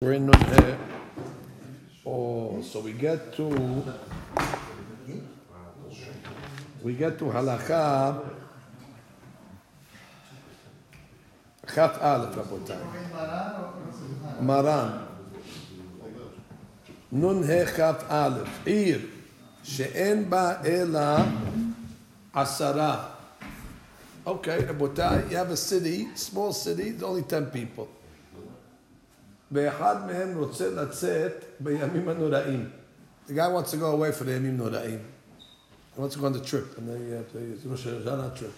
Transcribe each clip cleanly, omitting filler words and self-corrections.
We're in Nunhe. Oh, so we get to halakha Chaf Aleph, Rabotai. Maran. Nunhe Chaf Aleph. Ir she'en ba ela asara. Okay, Rabotai, you have a city, small city, it's only 10 people. ואחד מהם רוצה לצאת בימים הנוראים. The guy wants to go away for the ימים נוראים. He wants to go on the trip, and then he has to go on a trip.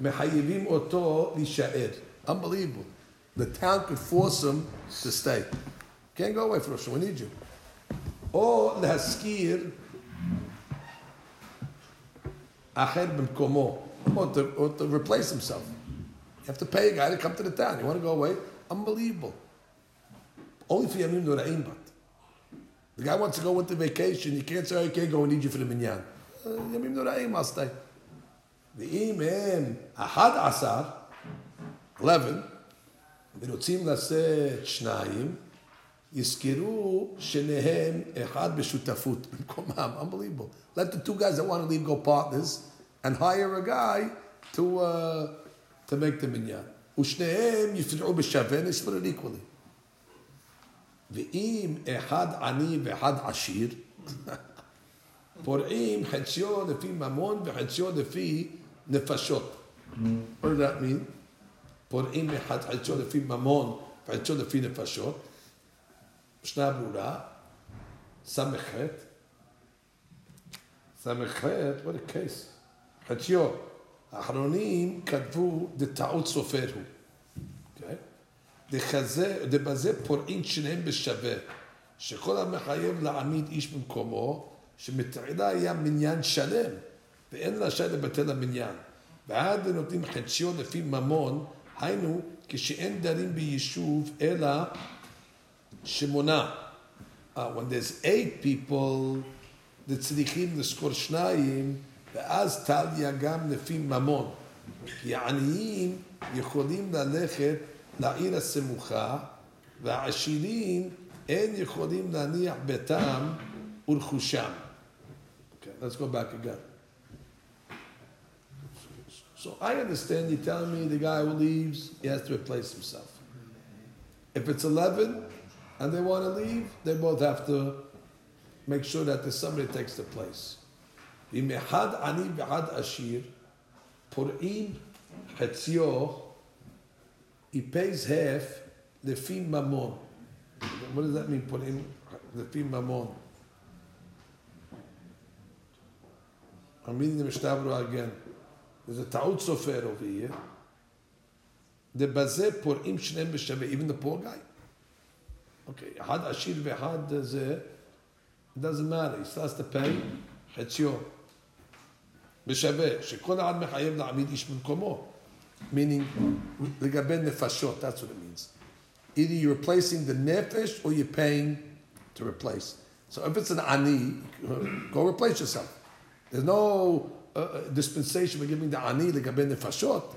מחייבים אותו להישאר. Unbelievable. The town could force him to stay. Can't go away for us, we need you. או להזכיר אחר במקומו. Or to replace himself. You have to pay a guy to come to the town. You want to go away? Unbelievable. Only for Yomim Noraim, but the guy wants to go with the vacation. He can't say, I can't go, I need you for the minyan. Yomim Noraim, I'll stay. The Iman Ahad Asar, 11, Virotzim Laset Shnayim, Yiskiru Shnehem, Ahad b'Shutafut. Unbelievable. Let the two guys that want to leave go partners and hire a guy to make the minyan. ושניהם יפרעו בשווה, נספר על איקולי. ואם אחד עני ואחד עשיר, פורעים חציו לפי ממון וחציו לפי נפשות. What does that mean? פורעים חציו לפי ממון וחציו לפי נפשות. משנה ברורה, סמכת, what a case. חציו. Aaronim Kadvu the Taozoferu. Okay? The Hazer, the Bazep porin Shnayim b'Shaveh. Shekol ha-mechayev la'amid ish b'mkomo. Shemetraia minyan shalem. Ve'en la'ashay lebatil ha-minyan. Ve'ad notim chetsio lefi mamon. Hainu kishe'en darim b'yishuv ela shemona. When there's 8 people, the Tslikim, the Scorsnaim, the az tadya gam nefi mamon. כי העניים יכולים ללכת לעיר הסמוכה, והעשירים אין יכולים להניח ביתם ורכושם. Okay, let's go back again. So I understand you telling me the guy who leaves, he has to replace himself. If it's 11 and they want to leave, they both have to make sure that there's somebody that takes the place. אם אחד עני ואחד עשיר, פורעים חציו, he pays half לפי ממון. What does that mean, פורעים לפי ממון? I'm reading the משנה ברורה again. There's a Taozoferu over here. The Bazep פורעים שניהם בשווה, even the poor guy. Okay, אחד עשיר ואחד זה, it doesn't matter, he starts to pay חציו. בשווה, שכל העד מחייב להעמיד איש במקומו. Meaning, לגבי נפשות, that's what it means. Either you're replacing the nefesh or you're paying to replace. So if it's an ani, go replace yourself. There's no dispensation for giving the ani לגבי נפשות.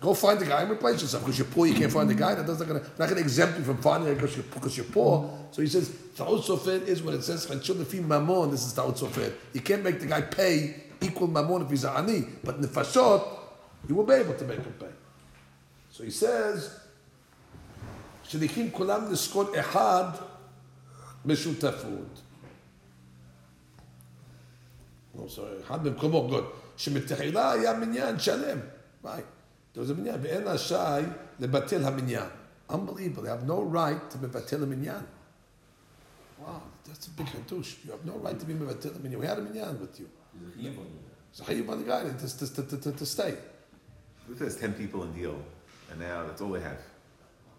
Go find the guy and replace yourself. Because you're poor, you can't find the guy. That doesn't not going to exempt you from finding it because you're poor. So he says, Taozoferu is what it says, Chachil lefi mamon, this is Taozoferu. You can't make the guy pay equal mamon if he's a ani, but nefashot, you will be able to make him pay. So he says, Shlikim kulam neskor ehad b'shutafut. No, sorry, ehad b'mkomo, good. Shemetraia ya minyan shalem. Right. There was a minyan. Ve'en la'ashay lebatil ha-minyan. Unbelievable. They have no right to be batil ha-minyan. Wow, that's a big hadush. You have no right to be mevatel minyan. We had a minyan with you. So how you want the guy to stay? If there's 10 people in deal, and now that's all they have.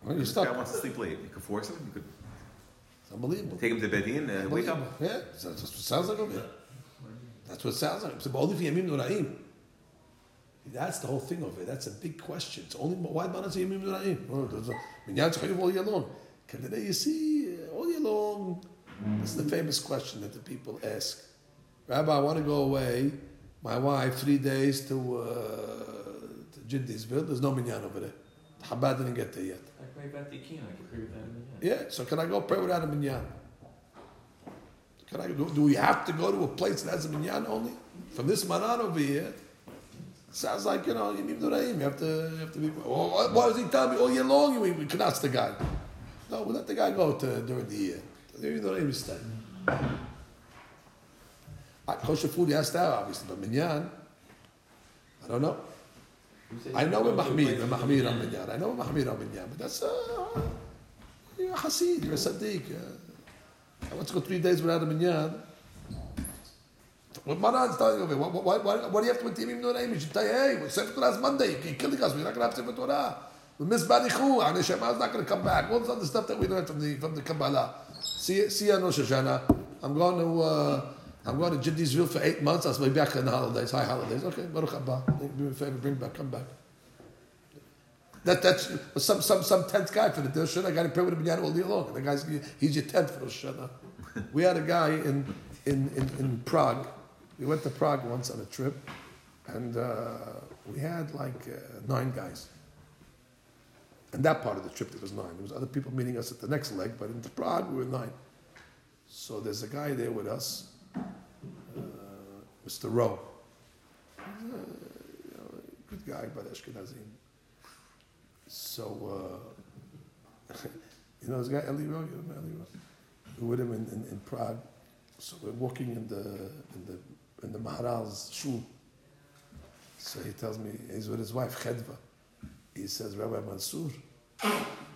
Well, if the guy wants to sleep late, you could force him. You could. It's unbelievable. Take him to bed in and wake up. Yeah, that's what it sounds like over there. That's what it sounds like. But only for Yomim Noraim. That's the whole thing over it. That's a big question. It's only why manas Yomim Noraim? Minyans chayiv all year long. Can today you see all year long? That's the famous question that the people ask. Rabbi, I want to go away. My wife, 3 days to Jindisville. There's no minyan over there. Chabad didn't get there yet. I pray about the Ikeen. I can pray without a minyan. Yeah, so can I go pray without a minyan? Can I do we have to go to a place that has a minyan only? From this Maran over here, it sounds like, you know, Yomim Noraim, you have to be... Well, why does he tell me all year long we can ask the guy? No, we'll let the guy go during the year. Yomim Noraim is staying. Kosher food he has to have, obviously, but minyan, I don't know. I know a Mahmir on minyan. I know a Mahmir on minyan, but that's you're a Hasid, you're a Sadiq. I want to go 3 days without a minyan. What Maran's telling over here? Why do you have to wait to Amim Nuraim? You should say, hey, Sefer Torah is Monday. You're killing us. We're not going to have Sefer Torah. We miss barikhu. Hashem is not going to come back. What's all the stuff that we learned from the Kabbalah? See you on Rosh Hashanah. I'm going to Jiddi's Ville for 8 months. I'll be back on the holidays, high holidays. Okay, Baruch Haba. Do me a favor, bring back, come back. That's some tenth guy for the Rosh Hashanah. I got to pray with him all day long. The guy's he's your tenth for Rosh Hashanah. We had a guy in Prague. We went to Prague once on a trip, and we had like 9 guys. And that part of the trip, there was 9. There was other people meeting us at the next leg, but in Prague, we were 9. So there's a guy there with us, Mr. Rowe. He's a good guy, but Ashkenazi. So, you know this guy, Eli Rowe? You remember Eli Rowe? We were with him in Prague. So we're walking in the Maharal's shul. So he tells me, he's with his wife, Chedva. He says, Rabbi Mansour,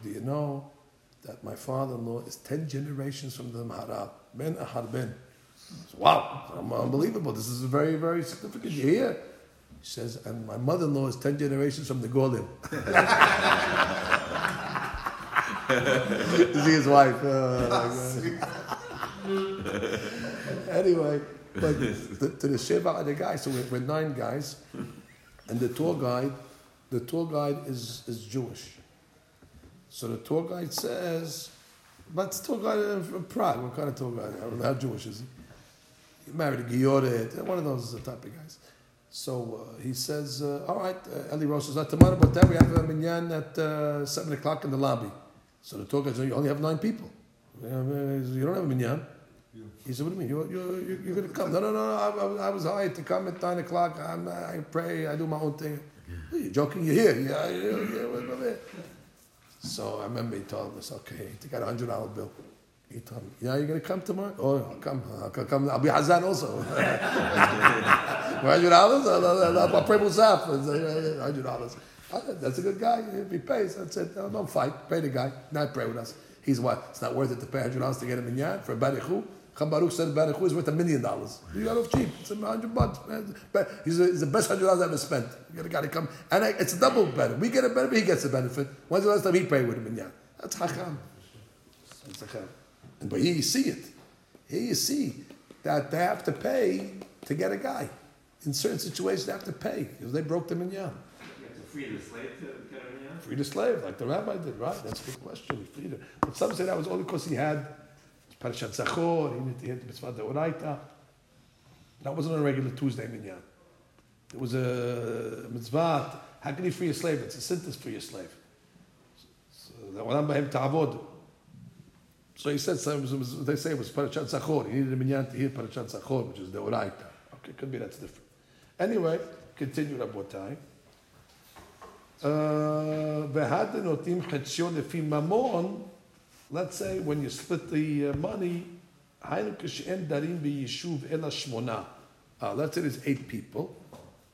do you know that my father-in-law is 10 generations from the Maharal? Ben Ahad Ben. Wow, unbelievable. This is very, very significant. You hear? He says, and my mother-in-law is 10 generations from the Golem. You see his wife. Anyway, but to the Sheva, the guy, so we're 9 guys, and the tour guide is Jewish. So the tour guide says, but it's tour guide from Prague, what kind of tour guide? I don't know, how Jewish is he? He married a Gioret, one of those type of guys. So he says, all right, Eli Rosh is not tomorrow, but then we have a minyan at 7 o'clock in the lobby. So the tour guide says, you only have 9 people. You don't have a minyan. He said, what do you mean? You're going to come? No, I was hired to come at 9 o'clock. I pray, I do my own thing. You're joking? You're here. Yeah. So I remember he told me, okay, he got a $100 bill. He told me, yeah, you're going to come tomorrow? Oh, I'll come. I'll be Hazan also. $100? I'll pray myself. $100. That's a good guy. If he pays, I said, no, don't fight. Pay the guy. Now pray with us. He's why it's not worth it to pay $100 to get a minyan for a barikhu. Baruch said barikhu is worth $1,000,000. You got off cheap. It's $100. He's the best $100 I ever spent. You got to come. And it's a double benefit. We get a benefit, he gets a benefit. When's the last time he prayed with a minyan? That's hakam. That's hakam. But here you see it. Here you see that they have to pay to get a guy. In certain situations, they have to pay because they broke the minyan. Freed a slave to get a minyan? Freed a slave, like the rabbi did, right? That's a good question. He freed her. But some say that was all because he had parashat Zachor, he had the mitzvah deoraita. That wasn't a regular Tuesday minyan. It was a mitzvah. How can you free a slave? It's a sentence for your slave. So he said, they say it was parashat Zachor. He needed a minyan to hear parashat Zachor, which is deoraita. Okay, could be that's different. Anyway, continue Rabotai. Let's say when you split the money, let's say there's 8 people.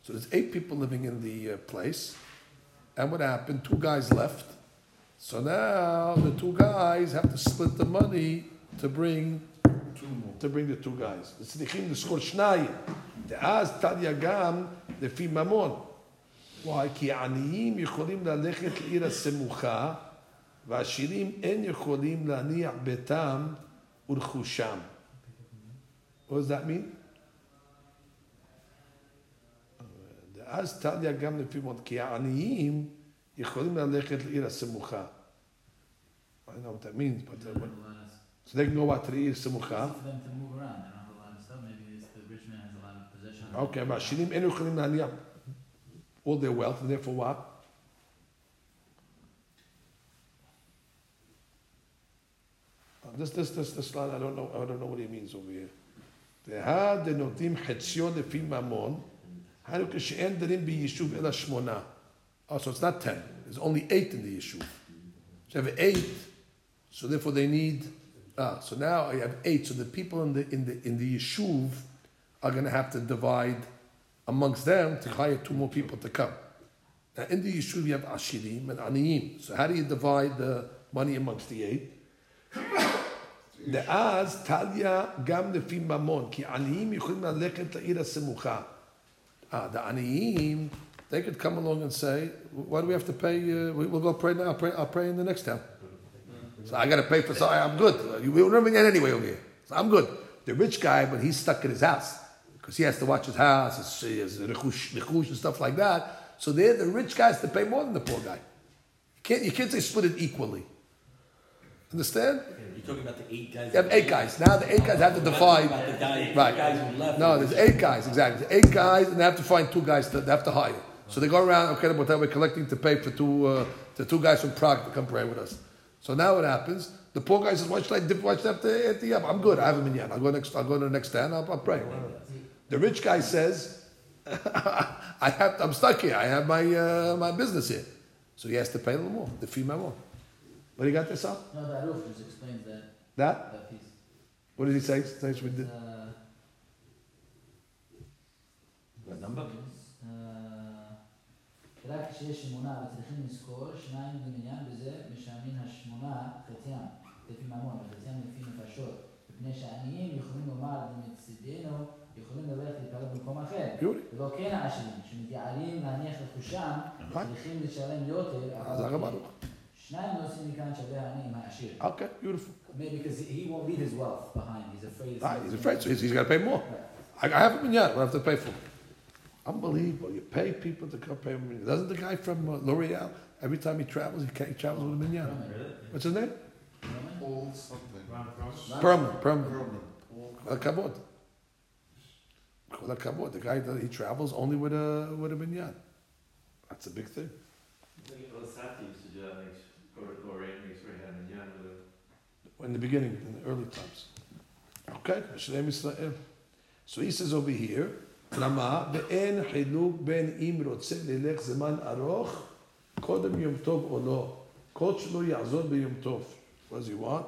So there's 8 people living in the place. And what happened? 2 guys left. So now the 2 guys have to split the money to bring the 2 guys. The Tslikim, the Scorsnaim, the az tadya gam nefi mamon. Why? What does that mean? I know what that means, but so they can go out to the ir semucha. Maybe it's the rich man has a lot of possession. Okay, all their wealth, and therefore what? This line, I don't know what he means over here. Deha denotim hetzio lefi mamon. Haruka she'en derim bi yishuv ela shmona. Oh, so it's not 10. There's only 8 in the yishuv. So you have 8, so therefore they need. So now I have 8. So the people in the yishuv are going to have to divide amongst them to hire 2 more people to come. Now in the yishuv you have ashirim and aniyim. So how do you divide the money amongst the 8? The az tadya gam nefi mamon ki aniyim yichulim leket la'ira semucha. The aniyim, they could come along and say, "Why do we have to pay? We'll go pray now. I'll pray in the next town." So I got to pay for something. I'm good. We don't get anyway over here. So I'm good. The rich guy, but he's stuck in his house because he has to watch his house, his rechush and stuff like that. So they're the rich guys to pay more than the poor guy. You can't say split it equally. Understand? You're talking about the 8 guys. You have 8 guys. Now the 8 guys have to divide. Right. No, there's 8 guys, exactly. 8 guys, and they have to find 2 guys that they have to hire. So they go around, okay, but we're collecting to pay for the two guys from Prague to come pray with us. So now what happens? The poor guy says, "Why should I dip? Why should I have to empty up? I'm good. I have a minyan. I'll go to the next stand. I'll pray." The rich guy says, "I'm stuck here. I have my business here." So he has to pay a little more. The fee more. But he got this up. No, the Aluf just explains that. That piece. What did he say? What number? רק כשיש 8 וצריכים לזכור 2 במניין בזה משעמין ה8 חציים לפי ממון וחציים לפי נפשות מפני שהעניים יכולים לומר מצדנו יכולים ללכת להתפלל במקום אחר ולא כן העשירים שמתייעלים להניח לחושם צריכים לשלם יותר אבל שניים לא עושים מכאן שווה העניים העשיר. Okay, beautiful. Maybe because he won't leave his wealth behind. He's afraid, so he's got to pay more. I have a minyan, I have to pay for it. Unbelievable! You pay people to come pay. Doesn't the guy from L'Oreal every time he travels, he travels with a minyan? What's his name? Paul something. Perman. Al Kabod. The guy that he travels only with a minyan. That's a big thing. In the beginning, in the early times. Okay, Shnayim Israel. So he says over here. למה? ואין חילוק בין אם רוצה ללך זמן ארוך קודם יום טוב או לא. כל שלא יעזוד ביום טוב. What does he want?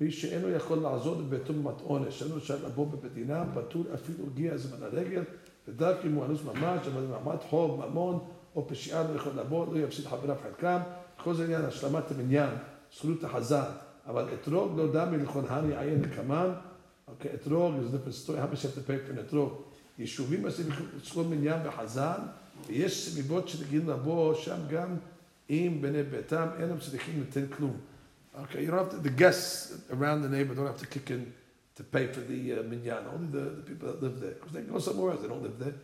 מי שאינו יכול לעזוד בביתו במת עונש. אינו אפשר לבוא בבדינה, פטור אפילו הגיע זמן הרגל, ודווקא אם הוא אנוס ממש, אבל במעמד חוב, ממון, או פשיעה לא יכול לבוא, לא יפסיד חבריו חלקם. כל זה עניין השלמת המניין, זכות החז"ל. אבל אתרוג לא דמי לכל הני עיין לקמן, okay, etrog is a different story. How much you have to pay for an etrog? Yeshuvim asim yichol minyan b'chazan. Yesh mibot shegin labo sham gam im bnei betam enam shelichim neten klum. Okay, you don't have to. The guests around the neighbor don't have to kick in to pay for the minyan. Only the people that live there, because they go somewhere else. They don't live there.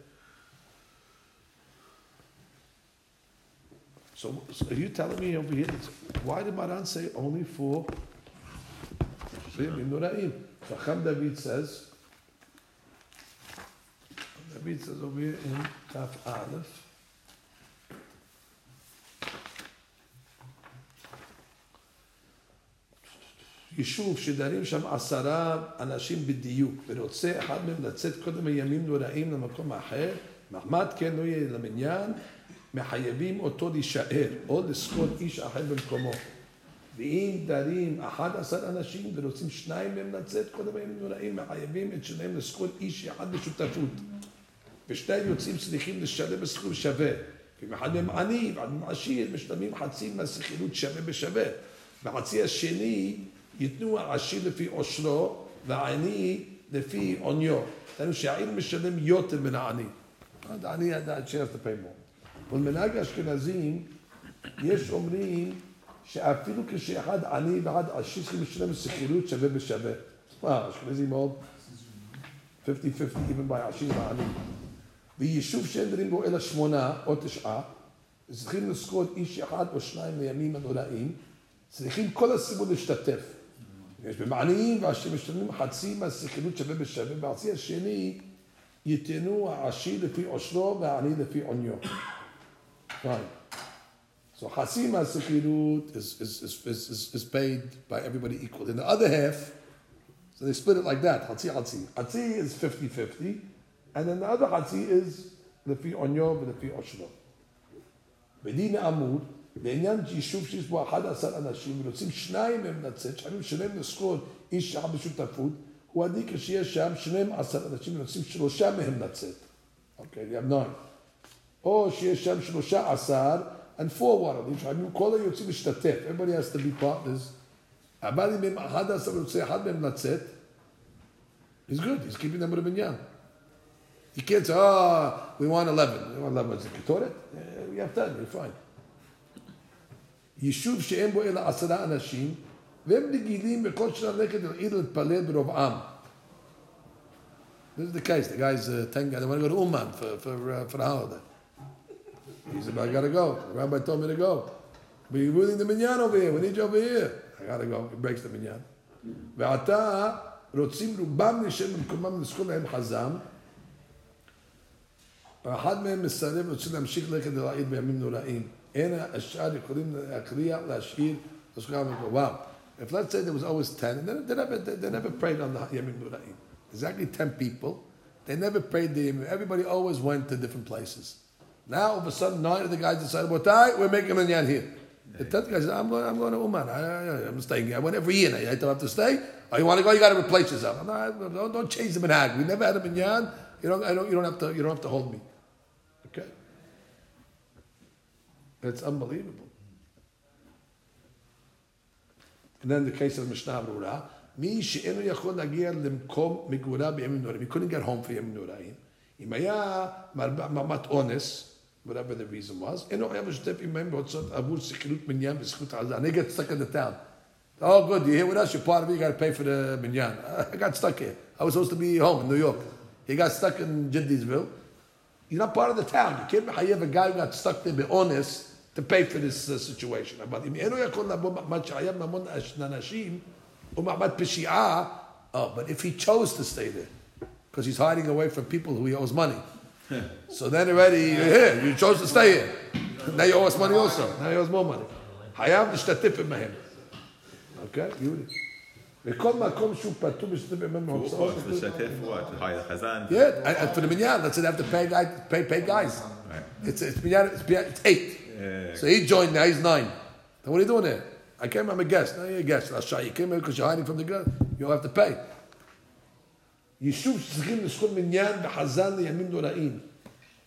So are you telling me over here? Why did Maran say only for Yomim Noraim? Chacham David says over here in Chaf Aleph. Yishuv shedarim sham 10 anashim b'diyuk v'rotze echad mehem latzet kodem hayamim noraim lamakom acher mahmad ken lo yeh leminyan mechayavim oto lishaer o leskot ish acher b'mkomo. ואם דרים 11 אנשים ורוצים 2 מהם לצאת, כל המאים נוראים מחייבים את שלהם לזכות איש אחד בשותפות. ושניים יוצאים צריכים לשלם בסכום שווה. ואם אחד מהם עני ואחד מהם עשיר, משלמים חצי מהשכירות שווה בשווה. בחצי השני ייתנו העשיר לפי עושרו והעני לפי עוניו. תראו שהעיר משלם יותר מן העני. העני שירף את הפיימו. ולמנהג אשכנזים יש אומרים שאפילו כשאחד עני ואחד עשיר צריכים לשלם שכירות שווה בשווה. וואו, אשכנזים מאוד. 50-50 even by עשיר ועני. ויישוב שאין דרים בו אלא 8 או 9, צריכים לזכות איש אחד או 2 לימים הנוראים, צריכים כל הסיבור להשתתף. יש במעניים והעשיר משלמים חצי מהשכירות שווה בשווה, והחצי השני ייתנו העשיר לפי עושרו והעני לפי עוניו. So Hasima Sechirut is paid by everybody equally. And the other half, so they split it like that, Hatzi Hatzi. Hatzi is 50-50, and then the other Hatzi is Lefi Onyo and Lefi Oshno. Medina Amur, Le'inyan Yishuv Shizbo Ahad Asar Anashim, Rotzim Shnayim Em Natzeh, Sh'arim Sh'arim Neskor, Ish Ahad b'Shutafut, Huadik Sh'yeh Sh'am Sh'arim Asar Anashim, Rotzim Sh'losham Em Natzeh. Okay, we have 9. Oh, Sh'yeh Sh'am Sh'losha Asar, and 4 water. Everybody has to be partners. He's good. He's keeping them with a minyan. He can't say, oh, we want 11. We want 11. We have 10. We're fine. Yishuv she'en bo ela asara anashim ve'em nigilim v'kol shana leket el'ir l'tpalel b'rov'am. This is the case. The guy's 10 guys. They want to go to Uman for the holiday. He said, I gotta go. The rabbi told me to go. But you're ruining the minyan over here. We need you over here. I gotta go. He breaks the minyan. Wow. If let's say there was always 10, and they never prayed on the Yomim Noraim. Exactly 10 people. They never prayed the Yomim. Everybody always went to different places. Now, all of a sudden, 9 of the guys decided, we're making a minyan here. The 10th guy said, I'm going to Uman. I'm staying here. I went every year. I don't have to stay. Oh, you want to go? You got to replace yourself. Don't change the minyan. We never had a minyan. You don't have to hold me. Okay? That's unbelievable. And then the case of Mishnah Brura. He couldn't get home for Yomim Noraim. Whatever the reason was. And they get stuck in the town. Oh, good, you're here with us, you're part of it, you got to pay for the minyan. I got stuck here. I was supposed to be home in New York. He got stuck in Jiddiesville. You're not part of the town. You can't have a guy who got stuck there, be honest, to pay for this situation. Oh, but if he chose to stay there, because he's hiding away from people who he owes money. So then already you're here. You chose to stay here. Now you owe us money also. Now you owe us more money. Hayav nishtatef imahem. Okay? Beauty. Yeah, for the minyan. That's it. They have to pay guys. It's minyan. It's 8. So he joined now. He's 9. Now what are you doing there? I came. I'm a guest. Now you're a guest. You came here because you're hiding from the girl. You'll have to pay. Yishuv Tzlikim Neskol Minyan B'Hazan Yomim Noraim.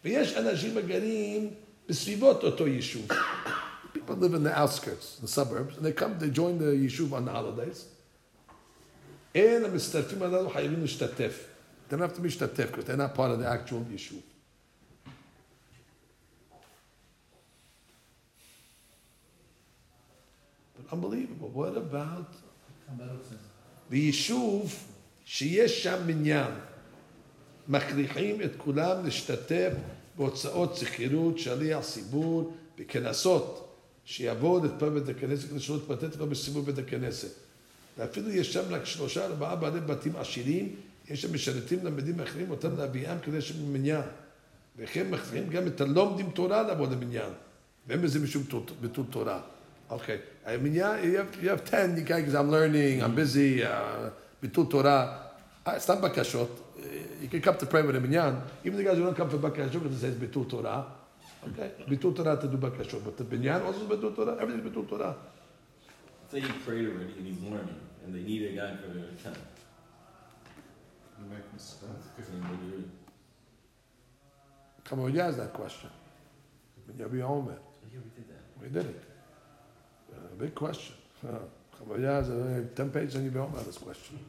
V'yesh anashim agarim b'srivot oto Yishuv. People live in the outskirts, the suburbs, and they come, they join the Yishuv on the holidays. And the Mistarfim Adalu Hayavim Nishtatef. They don't have to be Shtatef because they're not part of the actual Yishuv. But unbelievable. What about the Yishuv? שיש שם מניין, מכריחים את כולם להשתתף בהוצאות שכירות, שליח ציבור, בכנסות, שיבואו לתפעל בית הכנסת, כדי שלא תפתת כבר בסיבוב בית הכנסת. ואפילו יש שם רק 3-4 בעלי בתים עשירים, יש שם משרתים למדים אחרים אותם להביאם כדי שהם מניין. וכן מכריחים גם את הלומדים תורה לעבוד למניין. ואין בזה משום ביטול תורה. אוקיי, המניין, you have 10, you guys, I'm learning, I'm busy, Bitul Torah, it's not bakashot. You can come to pray with a minyan. Even the guys who don't come for bakashot, because it says Bitul Torah. Okay, Bitul Torah to do bakashot, but the minyan also is Bitul Torah. Everything's Bitul Torah. Say you prayed already and he's learning, and they need a guy for their time. You make mistakes. Come on, you asked that question. You'll be home, man. Yeah, we did that. We did it. Big question. Huh. But yeah, 10 pages and you don't know this question.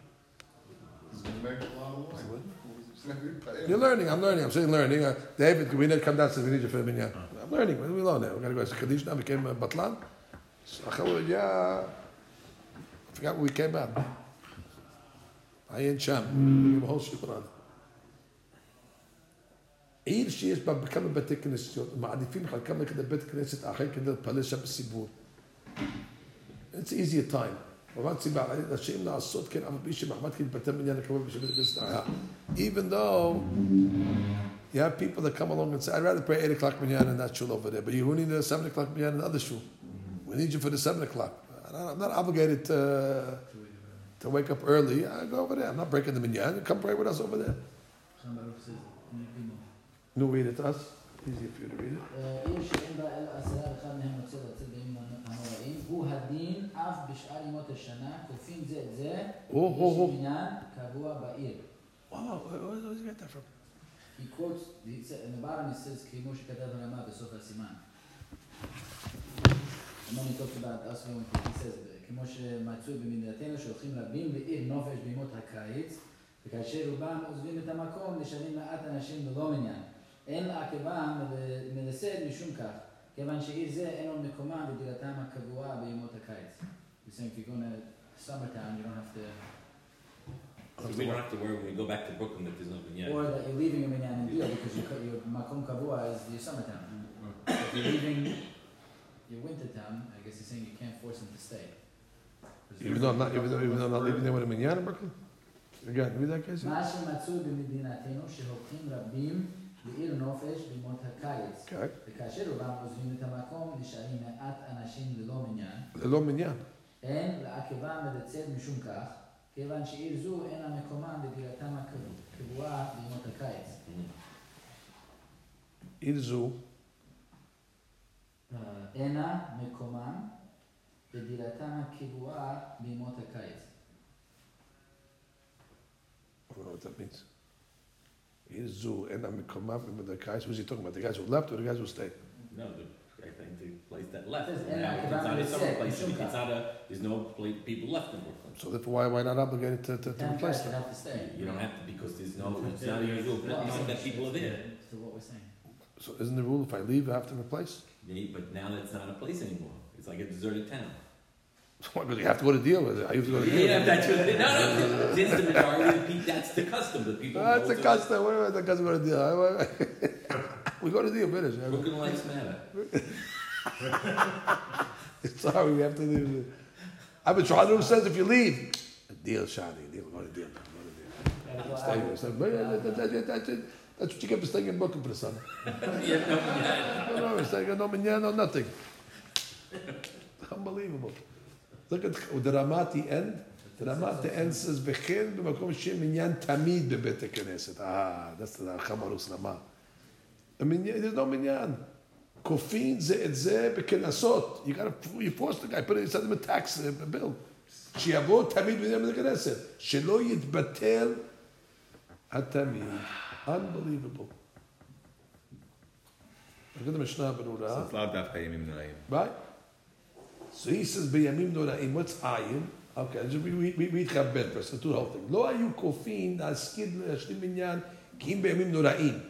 It's going to make a lot of money. You're learning, I'm learning, I'm saying learning. David, we need to come down since we need you for the minyan. I'm learning, we learn now. We're going to go. So Kaddish now became Batlan. So I forgot where we came out. I ain't Sham. We were whole shukran. If she is become a Batik Knesset, Ma'adifim Hakam like the Bet Knesset, Ahek and the Palisha Sibur. It's easier time. Even though You have people that come along and say, I'd rather pray 8 o'clock minyan in that shul over there, but you need the 7 o'clock minyan in the other shul. Mm-hmm. We need you for the 7 o'clock. I'm not obligated to wake up early. I go over there. I'm not breaking the minyan. Come pray with us over there. No, read it to us. Easy for you to read it. Wow, where did you get that from? He quotes, in the bottom it says, and then he talks about us when he says, He's saying if you're going to summertime, you don't have to... So we don't have to worry when we go back to Brooklyn that there's no minyan. Or that you're leaving a minyan in Deal because your makom kavua is your summertime. If you're leaving your wintertime, I guess he's saying you can't force him to stay. Even though I'm not leaving there with a minyan in Brooklyn? Again, read that case. Okay. I don't know what that means. Who's he talking about? The guys who left or the guys who stayed? No, I think the place that left. There's no people left in Brooklyn. So therefore, why not obligated to replace them? You don't have to because there's no. It's not usual that people are there. So what we're saying. So isn't the rule if I leave I have to replace? Yeah, but now that's not a place anymore. It's like a deserted town. Because you have to go to deal with it. I used to go to deal. Yeah, that's what it is. No. It's the majority. That's the custom. The people. That's the custom. What about the custom go to deal? We go to deal, finish. Brooklyn lights matter. Sorry, we have to leave. I've been trying to say if you leave, deal, Shani. Go to deal. Stay here. That's what you get for staying in Brooklyn for the summer. No minyan, no nothing. Unbelievable. Look at the Ramati end. The Ramati end says, "Bechin b'makom shem minyan tamid bebet haKnesset." Ah, that's the Chamarus Lama. I mean, there's no minyan. Kofin ze et ze b'Knesot. You force the guy. Put it. Send him a tax bill. Sheyavo tamid minyan bebet Shelo yitbatel hatamid. Unbelievable. Look at the Mishnah Berurah. It's not that Yomim Noraim. Right. So he says, "Yomim Noraim." What's ayin? Okay, we have bed press. Do the whole thing. Lo ayu kofin askid le'ashlim minyan kim b'yomim noraim.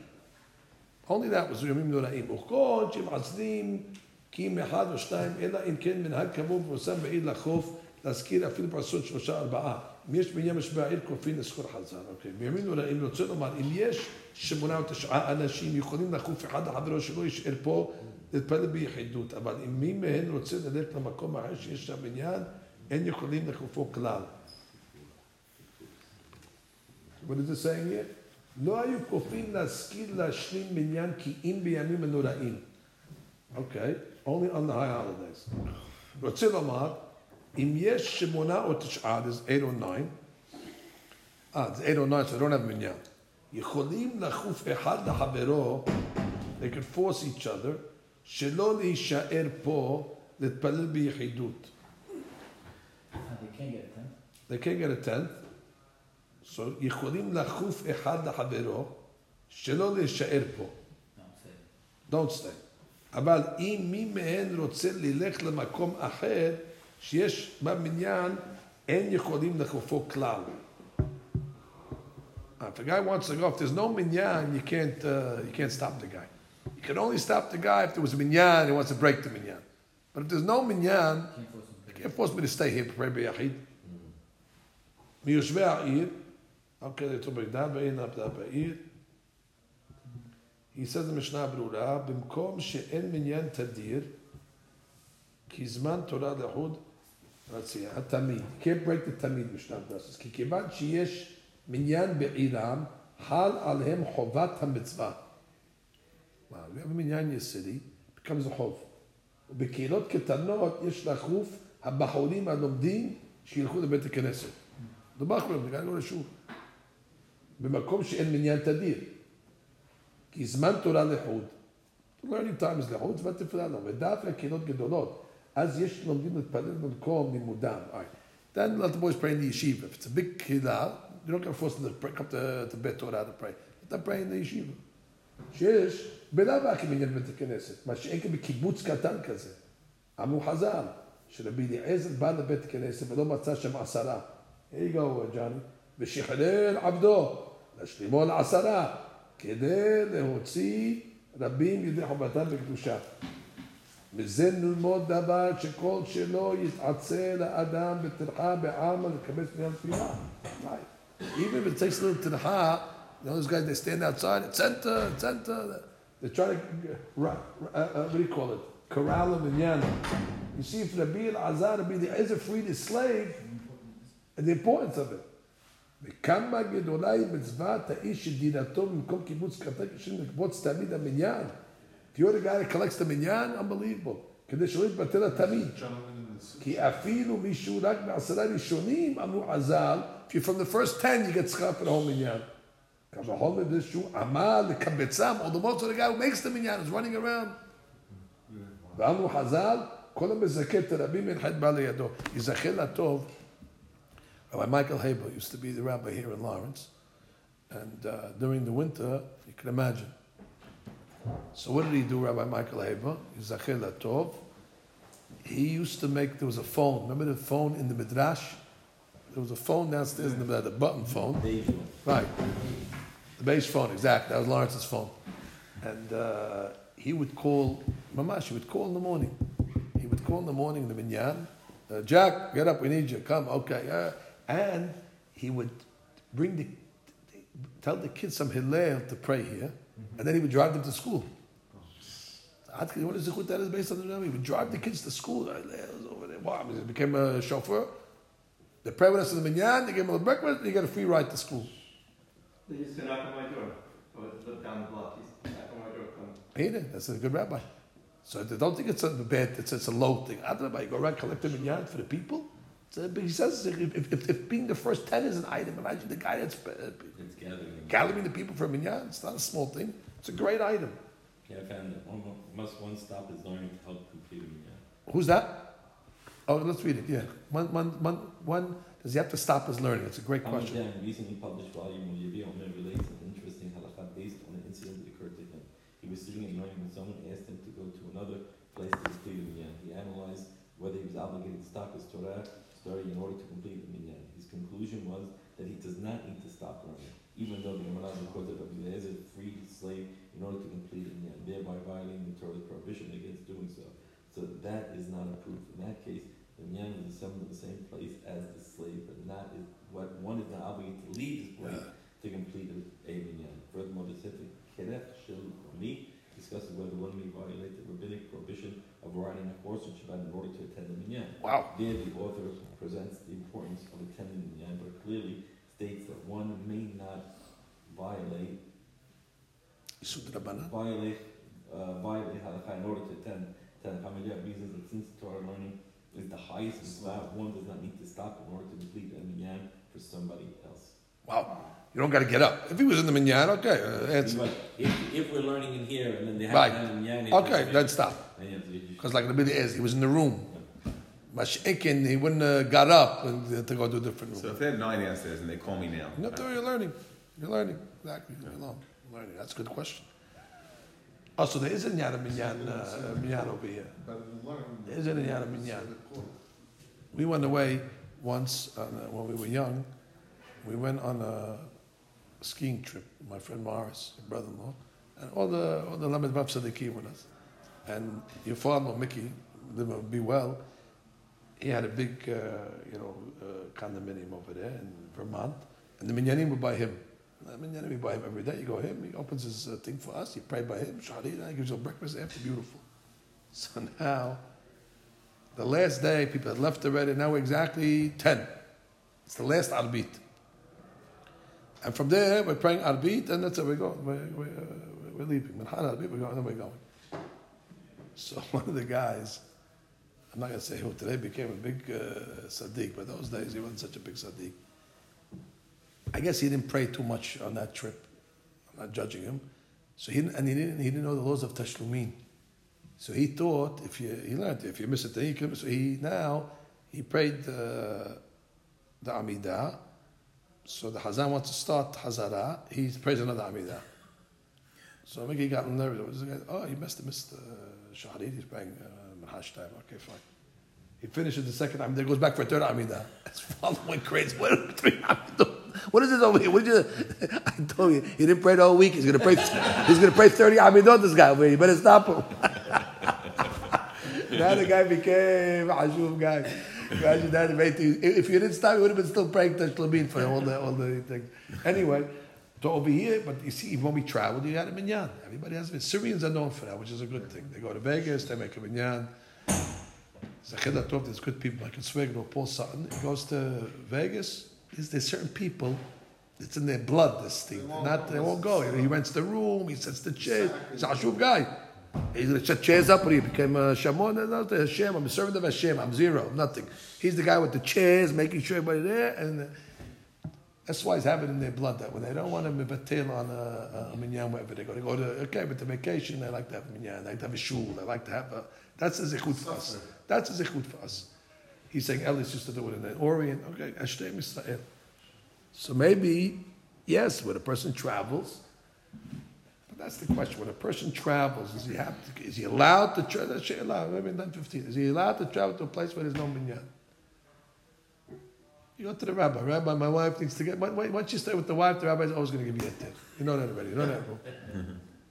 Only that was yomim noraim. Ukon shem azlim kim echad v'shnayim ela inken min had kavu v'osam ba'id lachof laskid afil b'asot shlosha arba'ah. Yesh minyan yesh ba'id kofin eskor hazar. Okay, b'yomim noraim lo tzol omar im yesh shemona u'tish'a anashim yicholim lachof echad ha'avro shelo yish'er po. להתפלל ביחידות, אבל אם מי מהן רוצה ללכת למקום אחר שיש שם בניין, אין יכולים לחופו כלל. What is it saying here? לא היו כופים להשכיל להשלים בניין כי אם בימים הנוראים. Okay, only on the high holidays. רוצה לומר, אם יש 8 או 9, there's 8 or 9, there's 8 or 9, so they don't have בניין. יכולים לחוף אחד לחברו, they can force each other, שלא להישאר פה להתפלל ביחידות. They can't get a tenth. So יכולים לחוף אחד לחברו, שלא להישאר פה. Don't stay. אבל אם מי מהן רוצה ללך למקום אחר, שיש במניין, אין יכולים לחופו כלל. If a guy wants to go, if there's no minyan, you can't stop the guy. You can only stop the guy if there was a minyan, he wants to break the minyan. But if there's no minyan, you can't force me to stay here, pray b'yachid. Miyushvei ha'ir, okay, they told me, he says in Mishnah Berurah, b'mkom she'en minyan tadir, ki zman Torah lehud, hatamid. You can't break the tamid, Mishnah Berurah. Ki kevan she'yesh minyan be'ilam, hal alhem chovat ha'mitzvah. Wow, you have a minyan in your city, it becomes a chov. B'kilot ketanot yesh lachuf habacholim ha'nomdim shilchu lebet ha'knesset. The bachrim, the guy go to shul. B'makom she'en minyan tadir. Ki zman Torah lechud. Learning time is lechud, zman tefillah lo. V'dafka kilot gedolot. Az yesh lomdim l'tpalel b'mkom limudam. All right. Then let the boys pray in the yeshiva. If it's a big kiddah, you're not going to force them to come to Bet Torah to pray. Let them pray in the yeshiva. Sheesh, b'lava k'minyan bet ha'knesset. Ma she'en k'bikibbutz katan kazeh. Amu Chazal, she'Rabbi Eliezer ba lebet ha'knesset v'lo matza shem asara. Here you go, Johnny. V'shichrel abdo lashlimon asara kedei lehotzi rabim yidei chobatan v'kedusha. מזה נלמוד דבר שכל שלא יתעצה לאדם בטרחה בעלמא לקבל שנייה תפילה. Even if it takes a little טרחה, you know those guys, they stand outside, it's enter. They try to, what do you call it? Corral them and yana. You see, if Rabbi Elazar, Rabbi Eliezer freed his slave, and the importance of it. וכמה גדולה היא מצוות האיש שדינתו במקום קיבוץ קטן כשם לקבוץ תמיד המניין. If you're the guy that collects the minyan, unbelievable. Kedishalit batela tamid. Ki afilu mishurak ba'asara rishonim amu azal. If you're from the first 10, you get scarf for the whole minyan. Because the whole of this shoe, amal, the kabetzam, or the most of the guy who makes the minyan is running around. V'amu hazal, kol ha-mezaket terabim en chad ba'al yado. Yizacher latov. Rabbi Michael Haber used to be the rabbi here in Lawrence. And during the winter, you can imagine. So what did he do, Rabbi Michael Haber? Yizacher latov. He used to make, there was a phone. Remember the phone in the Midrash? There was a phone downstairs in the Midrash, a button phone. Right. The beige phone, exactly. That was Lawrence's phone. And he would call, Mamash, he would call in the morning. He would call in the morning, the minyan. Jack, get up, we need you. Come, okay. And he would bring tell the kids some Hillel to pray here. And then he would drive them to school. What is zichut that is based on the Rebbe? He would drive the kids to school. Wow, he became a chauffeur. They prayed with us in the minyan, they gave him a breakfast, and he got a free ride to school. They used to knock on my door. I would look down the block, he used to knock on my door. He did, that's a good rabbi. So they don't think it's a bad, it's a low thing. I don't know, you go around, collect the minyan for the people. He says, if being the first 10 is an item, imagine the guy that's gathering the people for a minyan. It's not a small thing. It's a great item. Yeah, I found that one stop is learning to help complete a minyan. Who's that? Oh, let's read it, yeah. One does he have to stop his learning? It's a great question. Yeah, recently published volume of Yevi Omer relates an interesting halakha based on an incident that occurred to him. He was sitting and learning when someone asked him to go to another place to complete a minyan. He analyzed whether he was obligated to stop his Torah in order to complete the minyan. His conclusion was that he does not need to stop learning, even though the Maran recorded that he is a free slave in order to complete the minyan, thereby violating the Torah's prohibition against doing so. So that is not a proof. In that case, the minyan is assembled in the same place as the slave, but not is what one is not obligated to leave his place to complete a minyan. Furthermore, the Sefer Kerech Shel Oni discusses whether one may violate the rabbinic prohibition of riding a horse on Shabbat in order to attend the minyan. Wow. There, the author presents the importance of attending the minyan, but clearly states that one may not violate halakha in order to attend. Hamidiyah reasons that since Torah learning is the highest mitzvah, one does not need to stop in order to complete a minyan for somebody else. Wow. You don't got to get up. If he was in the minyan, okay. If we're learning in here and then they have to have the minyan. Okay, then stop. Because like the Biddy is, he was in the room. Mashenkin, he wouldn't have got up and to go to a different room. So if they have 9 downstairs and they call me now. No, you're learning. You're learning. Exactly. You're learning. That's a good question. Oh, so there is a minyan over here. There is a minyan. We went away once when we were young. We went on a skiing trip with my friend Morris, my brother-in-law, and all the Lamed Vav Tzadikim with us. And your father, Mickey, be well, he had a big, condominium over there in Vermont, and the minyanim were by him. The minyanim were by him every day. You go him, he opens his thing for us, you pray by him, Shahridah, he gives you breakfast after, beautiful. So now, the last day, people had left already, now we're exactly 10. It's the last arbit. And from there, we're praying arbit, and that's how we go. We we're leaving. Manhana, we're going, then we're going. So one of the guys, I'm not going to say who today became a big tzaddik, but those days he wasn't such a big tzaddik. I guess he didn't pray too much on that trip. I'm not judging him. So he didn't know the laws of Tashlumin. So he thought he learned if you miss it, then you can. So he prayed the Amidah. So the Hazan wants to start Hazara. He prays another Amidah. So maybe he got nervous. Oh, he must have missed Shaharit. He's praying Mahash time. Okay, fine. He finishes the second Amidah. He goes back for a third Amidah. It's following crazy. What are three Amidah? What is this over here? I told you, he didn't pray the whole week. He's going to pray 30 Amidot, this guy. You better stop him. Now the guy became a Hashuv guy. Imagine that. If you didn't stop, he would have been still praying Tashlubin for all the things. Anyway, so over here, but you see, when we traveled, you had a minyan. Everybody has a minyan. Syrians are known for that, which is a good thing. They go to Vegas, they make a minyan. Zachir Tov, there's good people like in Sweden or Paul Sutton. He goes to Vegas. There's certain people, it's in their blood, this thing. They won't go. He rents the room, he sets the chairs. He's a Hashuv guy. He set chairs up when he became a Shamon. Hashem, I'm a servant of Hashem. I'm zero, I'm nothing. He's the guy with the chairs, making sure everybody's there. And that's why he's having it in their blood that way. They don't want to batil on a minyan wherever they go. They go to, okay, but the vacation, they like to have a minyan. They like to have a shul. They like to have a... That's a zikhut for us. That's a zikhut for us. He's saying Elis used to do it in the Orient. Okay, Ashtem Israel. So maybe, yes, when a person travels, but that's the question. When a person travels, is he allowed to travel? Maybe 9:15. Is he allowed to travel to a place where there's no minyan? You go to the rabbi. Rabbi, my wife needs to get. Once you stay with the wife, the rabbi's always going to give you a tip. You know that already. You know that rule.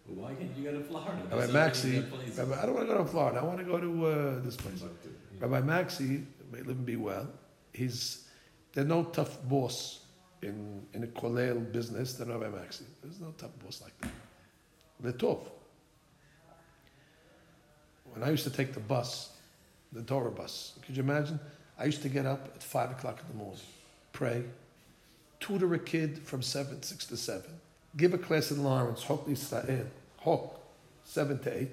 Why can't you go to Florida? Rabbi Maxie, Rabbi, I don't want to go to Florida. I want to go to this place. Rabbi Maxie, may live and be well. There's no tough boss in a kollel business than Rabbi Maxie. There's no tough boss like that. They're tough. When I used to take the bus, the Torah bus, could you imagine? I used to get up at 5 o'clock in the morning, pray, tutor a kid from 6 to 7, give a class in Lawrence, Hok, 7 to 8,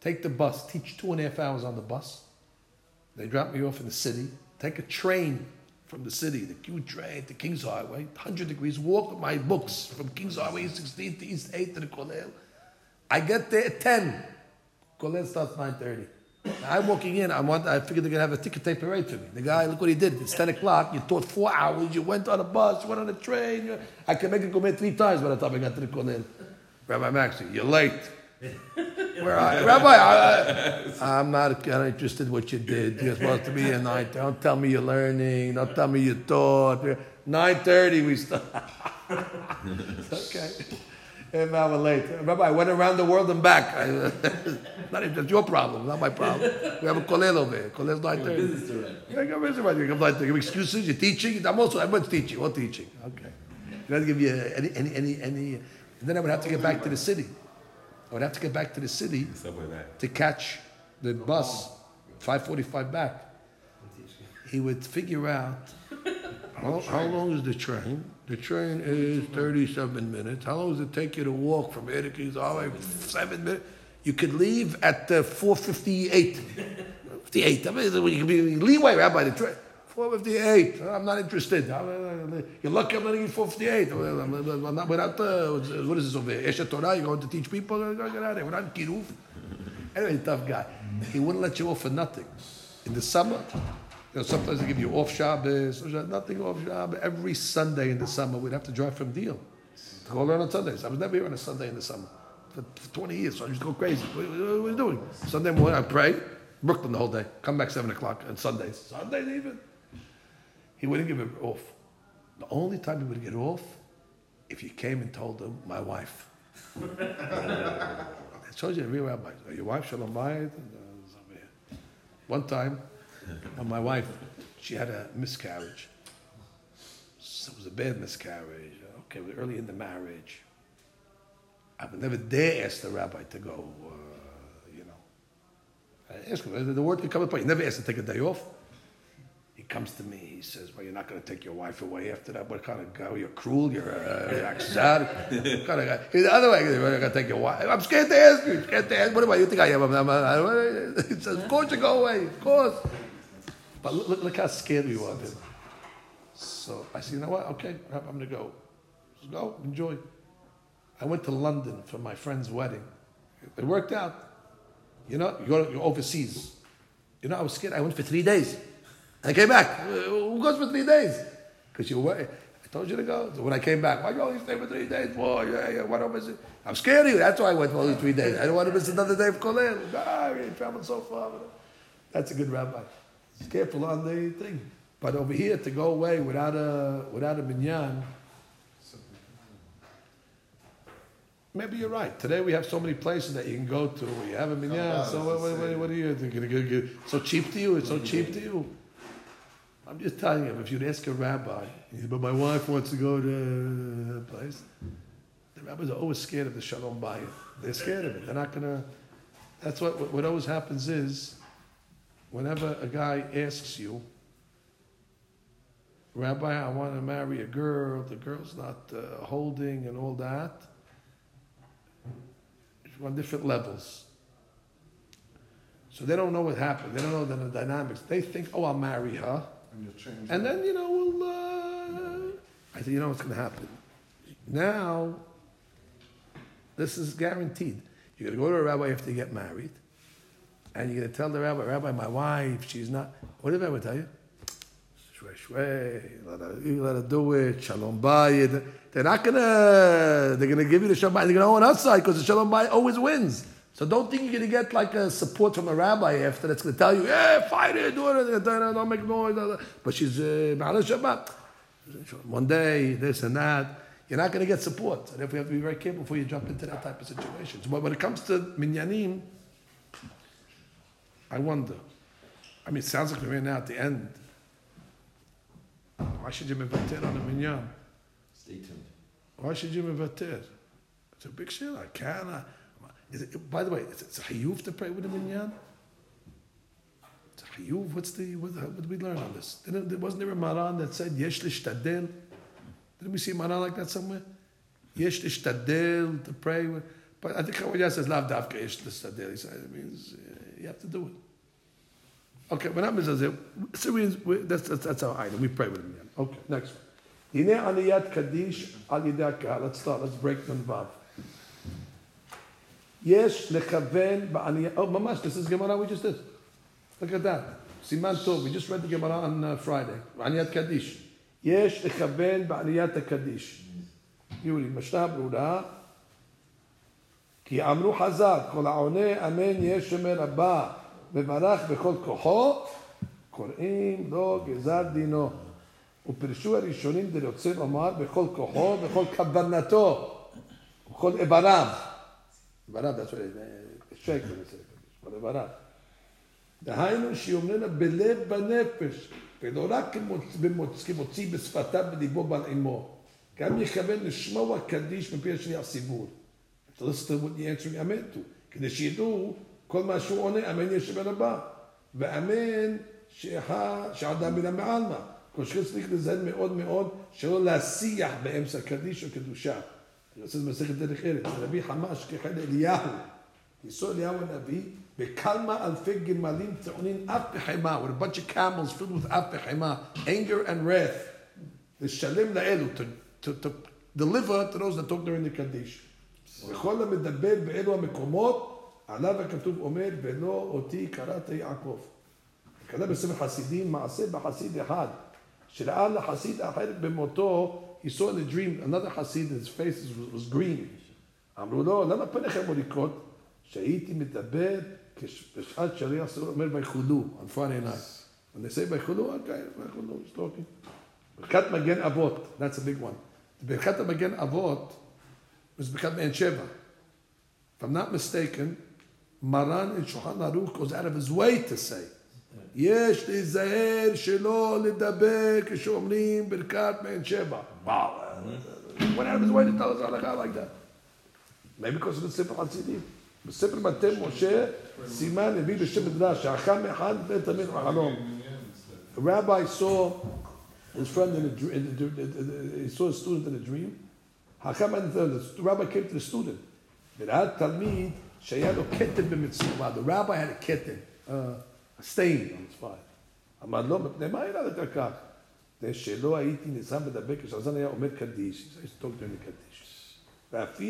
take the bus, teach 2.5 hours on the bus. They drop me off in the city, take a train from the city, the Q train to King's Highway, 100 degrees, walk with my books from King's Highway, East 16 to East 8 to the Kollel. I get there at 10. Kollel starts 9:30. Now I'm walking in, I figured they're going to have a ticket tape parade for me. The guy, look what he did. It's 10 o'clock, you taught 4 hours, you went on a bus, you went on a train. I can make it go back 3 times by the time I got to the Kollel. Rabbi Maxie, you're late. Where are you? Rabbi, I'm not interested in what you did. You're supposed to be here at 9:30. Don't tell me you're learning. Don't tell me you taught. 9:30 we start. Okay. 1 hour later. Rabbi, I went around the world and back. That's your problem, not my problem. We have a kollel over here. Kollel's 9:30. You come give excuses. You're teaching. I'm also. Everyone's teaching. All teaching. Okay. It doesn't give you any. And then I would have to get back to the city. To catch the bus, 5:45 back. He would figure out how long is the train. The train is 37 minutes. How long does it take you to walk from here to King's Highway? 7 minutes. You could leave at 4:58. 58. I mean, you could be leeway right by the train. 4:58. I'm not interested. You're lucky I'm letting you 4:58. What is this over here? Eshet Torah, you're going to teach people? Get out of here. We're not Kiruf. Anyway, tough guy. He wouldn't let you off for nothing. In the summer, sometimes they give you off Shabbos. Nothing off Shabbos. Every Sunday in the summer, we'd have to drive from Deal to go learn on Sundays. I was never here on a Sunday in the summer. For 20 years, so I just go crazy. What are you doing? Sunday morning, I pray. Brooklyn the whole day. Come back 7 o'clock on Sundays. Sundays even. He wouldn't give it off. The only time he would get off, if you came and told him, my wife. I told you, a real rabbi, your wife, Shalom Bayit. One time, my wife, she had a miscarriage. So it was a bad miscarriage. Okay, we're early in the marriage. I would never dare ask the rabbi to go, I asked him, the word could come upon you. Never asked to take a day off. comes to me, he says, well, you're not going to take your wife away after that? What kind of guy? You're cruel, you're axad. Kind of guy. The other way, you're going to take your wife. I'm scared to ask you. Scared to ask. What about you think I am? I'm he says, of course you go away. Of course. But look how scared we were of him. So I said, you know what? Okay, I'm going to go. Said, go, enjoy. I went to London for my friend's wedding. It worked out. You know, you're overseas. You know, I was scared. I went for 3 days. I came back. Who goes for 3 days? Because you were away. I told you to go. So when I came back, why you only stay for 3 days? Boy, yeah, why don't I miss it? I'm scared of you. That's why I went for only 3 days. I don't want to miss another day of Kolel. Ah, we traveled so far. That's a good rabbi. He's careful on the thing. But over here, to go away without a minyan, maybe you're right. Today we have so many places that you can go to. We have a minyan. So what are you thinking? So cheap to you? It's so cheap to you. I'm just telling you, if you'd ask a rabbi, but my wife wants to go to a place, the rabbis are always scared of the shalom bayit. They're scared of it. They're not going to... That's what always happens is, whenever a guy asks you, Rabbi, I want to marry a girl, the girl's not holding and all that, on different levels. So they don't know what happened. They don't know the dynamics. They think, oh, I'll marry her. And then, you know, we'll... I said, you know what's going to happen. Now, this is guaranteed. You're going to go to a rabbi after you get married, and you're going to tell the rabbi, Rabbi, my wife, she's not... What did the rabbi tell you? Shwe, shwe, you let her do it, shalom bayit. They're not going to... They're going to give you the shalom bayit. They're going to own outside because the shalom bayit always wins. So don't think you're going to get like a support from a rabbi after that's going to tell you, yeah, fight it, do it, don't make noise. But she's one day, this and that. You're not going to get support. And if we have to be very careful before you jump into that type of situation. But when it comes to minyanim, I wonder. I mean, it sounds like we're now at the end. Why should you mevater on a minyan? Stay tuned. Why should you mevater? It's a big shit. By the way, it's a hayuv to pray with a minyan? It's a hayuv? What did we learn on this? Wasn't there a Maran that said, yesh lishtadel? Didn't we see a Maran like that somewhere? Yesh lishtadel to pray with... But I think Chawaya says, lav davka yesh lishtadel. He says, it means you have to do it. Okay, when I mizazeh, so that's our item. We pray with a minyan. Okay, next one. Yineh aliyat kaddish al yidaka. Let's start. Let's break them above. Yes, lekaven ba'aniyat. Oh, mamash, this is Gemara we just did. Look at that. Siman Tov, we just read the Gemara on Friday. Ba'aniyat Kaddish. Yes, lekaven ba'aniyat Kaddish. Yuli, Mishnah Brura. Ki amru hazar, kol ha'oneh, amen, yesh shemer abba, mevarach bechol koho, koreim lo gezar dino. Upirshu harishonim derotzim omar, bechol koho, bechol kabanato, bechol ebarav. That's what it's shaking. The Hainu Shiomnena Belev Banefesh, Pedorak Kimotzi Besfata Bedibo Ban Imo. Gam Yechaven Nishmoa Kaddish Mepirshni Asibur. So listen to what the answer Amen to. Kedeshidu, Kol Mashu One, Amen Yeshebaraba. Ve'amen Sheha'adam Mina Me'alma. Koshkislik Lezen Me'od Me'od, Shelo Lasiyah Be'emsa Kaddish or Kedusha. It says Masechet Derech Eretz. Rabbi Hamash kechad Eliyahu. He saw Eliyahu and Abi bekalma alfeg gemalim teunin af bechema with a bunch of camels filled with af bechema, anger and wrath. The shalem laelu to deliver to those that talk during the kaddish. V'chol hamedaber beelu hamekomot alav hakatuv omer velo oti karate Yaakov. Kadam b'sefer Hasidim maaseh b'Hasid echad shira'a laHasid acher b'moto. He saw in a dream another Hasid, his face was green. On Friday night. When they say Baikhulu, okay, Baikhulu is talking. Birkat Magen Avot, that's a big one. The Birkat Magen Avot was Birkat Me'en Sheva. If I'm not mistaken, Maran in Shulchan Aruch goes out of his way to say, יש להיזהר שלא לדבר כשאומרים ברכת מעין שבע. Wow. What happens when it tells us halacha like that? Maybe because of the Sefer Hasidim. The Sefer Mate Moshe, Siman, Nevi, B'Shem Midrash, Hacham Echad, V'Tamir, V'Halom. A rabbi saw his friend he saw a student in a dream. The rabbi came to the student. The rabbi had a keten, a stain on his fire. I used to talk during the Kaddish. That's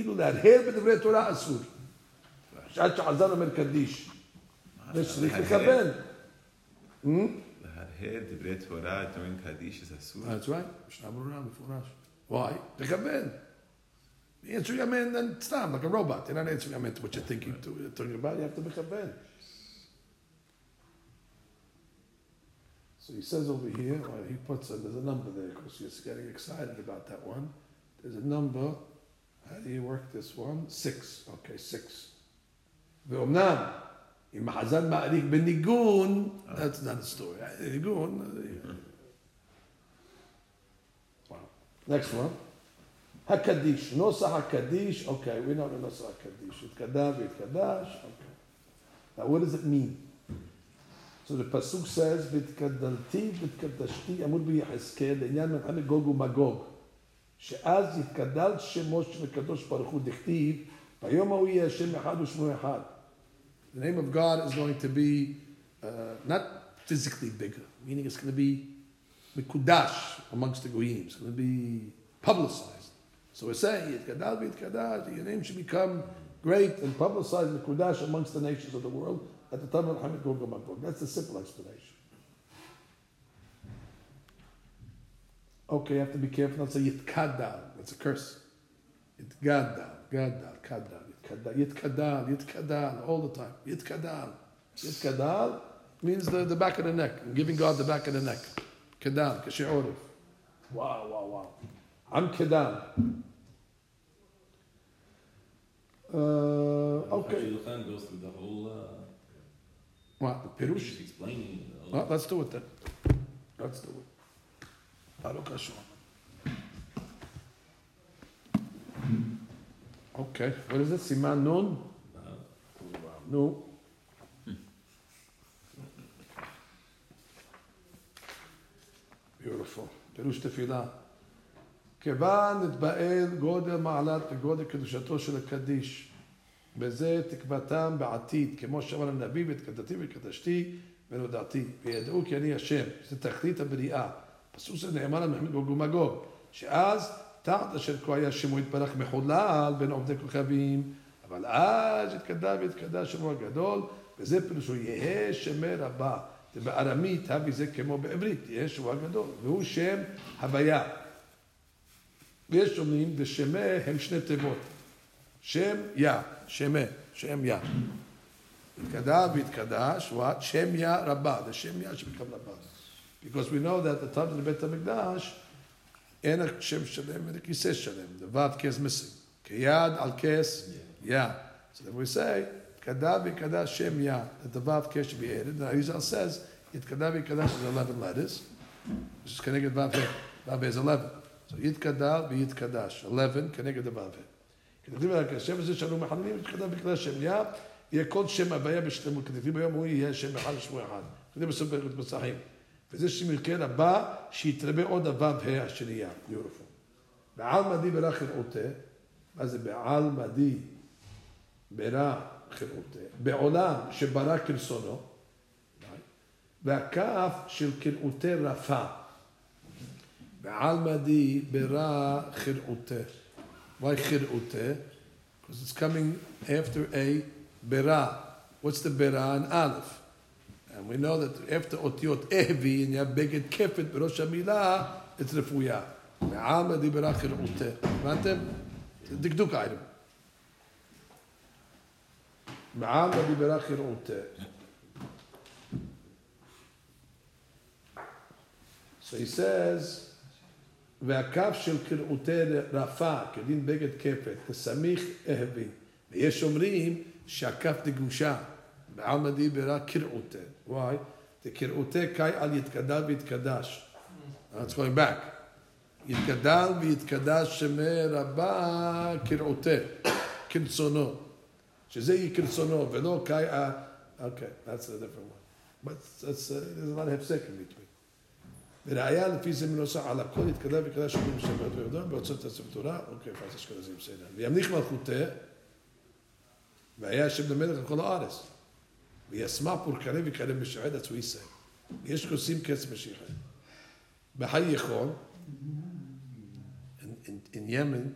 right. Why? Answer your man, then stop like a robot. You're not answering your man to what you're thinking, you're talking about. You have to mekaven. So he says over here, well, he puts there's a number there, because he's getting excited about that one. There's a number. How do you work this one? 6. Okay, 6. Ve'omnam, im hazan ma'arik benigun. That's not a story. Nigun. Wow. Next one. Hakadish, Nosah Hakadish. Okay, we know the Nosah Hakadish. It Kadav, it Kadash. Okay. Now, what does it mean? So the pasuk says, "Vitkadalti, vitkadashti." Amud b'Yehezkel, le'inyan melchame Gog uMagog. She'az yitkadal shemosh v'kadosh baruchu dichtiv. Bayom hahu yeh Hashem echad u'shmo echad. The name of God is going to be not physically bigger, meaning it's going to be mikudash amongst the goyim. It's going to be publicized. So we're saying, your name should become great and publicized in Kudash amongst the nations of the world at the time of Hamid Gog Magog. That's the simple explanation. Okay, you have to be careful not to say Yitkadal. That's a curse. Yitkadal, Gadal, Kadal, Yitkadal, Yitkadal, all the time. Yitkadal. Yitkadal means the back of the neck. I'm giving God the back of the neck. Kadal, Kashi'orif. Wow, wow, wow. I'm Kedam. Okay. Goes through the whole. What? The Pirush? Explaining. Well, let's do it then. Let's do it. Okay. What is it? Siman Nun? No. Beautiful. Pirush Tefillah. כיוון נתבעל גודל מעלת וגודל קדושתו של הקדיש, בזה תקוותם בעתיד, כמו שאמר הנביא, והתקדשתי והתקדשתי ונודעתי, וידעו כי אני השם, זה תכלית הבריאה. פסוק זה נאמר על מחמד גוג ומגוג, שאז תחת אשר כה היה שמו יתברך מחולל בין עובדי כוכבים, אבל אז התקדש והתקדש שמו הגדול, וזה פירושו יהא שמיה רבה, ובארמית הביא זה כמו בעברית, יהא שמו הגדול, והוא שם הוויה. ויש אומרים, ושמה הם שני תיבות. שם, יא, שמה, שם, יא. התקדש והתקדש, what? שם, יא, רבה. The שם, יא, שבקם רבה. Because we know that the time of the בית המקדש, אין השם שלם, אין הכיסא שלם. The vav case missing. כיד על case, יא. So then we say, התקדש והתקדש, שם, יא. That the vav case should be added. Now Yisrael says, התקדש והתקדש is 11 letters. This is connected vav here. Vav is 11. So Yitkadal v'Yitkadash 11 connected above it. כתבים על השם הזה שאנו מחללים יתקדש ויקדש שם יא יהיה כל שם הוויה בשלמות כתבים היום הוא יהיה שם אחד ושמו אחד כתבים בספר התבשרים וזה שמרכן הבא שיתרבה עוד הוו השנייה יורפו בעל מדי ברע חרעותה מה זה בעל מדי ברע חרעותה בעולם שברע כרסונו והכף של כרעותה רפה Almadi Bera Khirute. Why Khirute? Because it's coming after a Bera. What's the Bera and Aleph? And we know that after Otiot Evi and Yabeget Kefit Beroshamila, it's Refuya. Almadi Bera Khirute. Mantem? Dikduk item. Almadi Bera Khirute. So he says, והקו של קרעותי רפה, כדין בגד כפת, כסמיך אהבי. ויש אומרים שהקף דגושה, בעמדי ברע קרעותי. Why? The קרעותי קאי על יתקדל ויתקדש. That's going back. יתקדל ויתקדש שמי רבה קרעותי, קרצונו. שזה יהיה קרצונו, ולא קאי... Okay, that's a different one. But there's a lot of hepsek in between. וראיה לפי זה מנוסח על הכל יתקדש וקדש שומעים שמרת ויודון באוצות תצב תורה, אוקיי, פרס אשכנזים, בסדר. וימניך מלכותה, והיה השם למלך על כל הארץ, וישמע פורקנה וקנה משעד עצו ישראל. יש כוסים קץ משיחה. בחי יחון, in Yemen,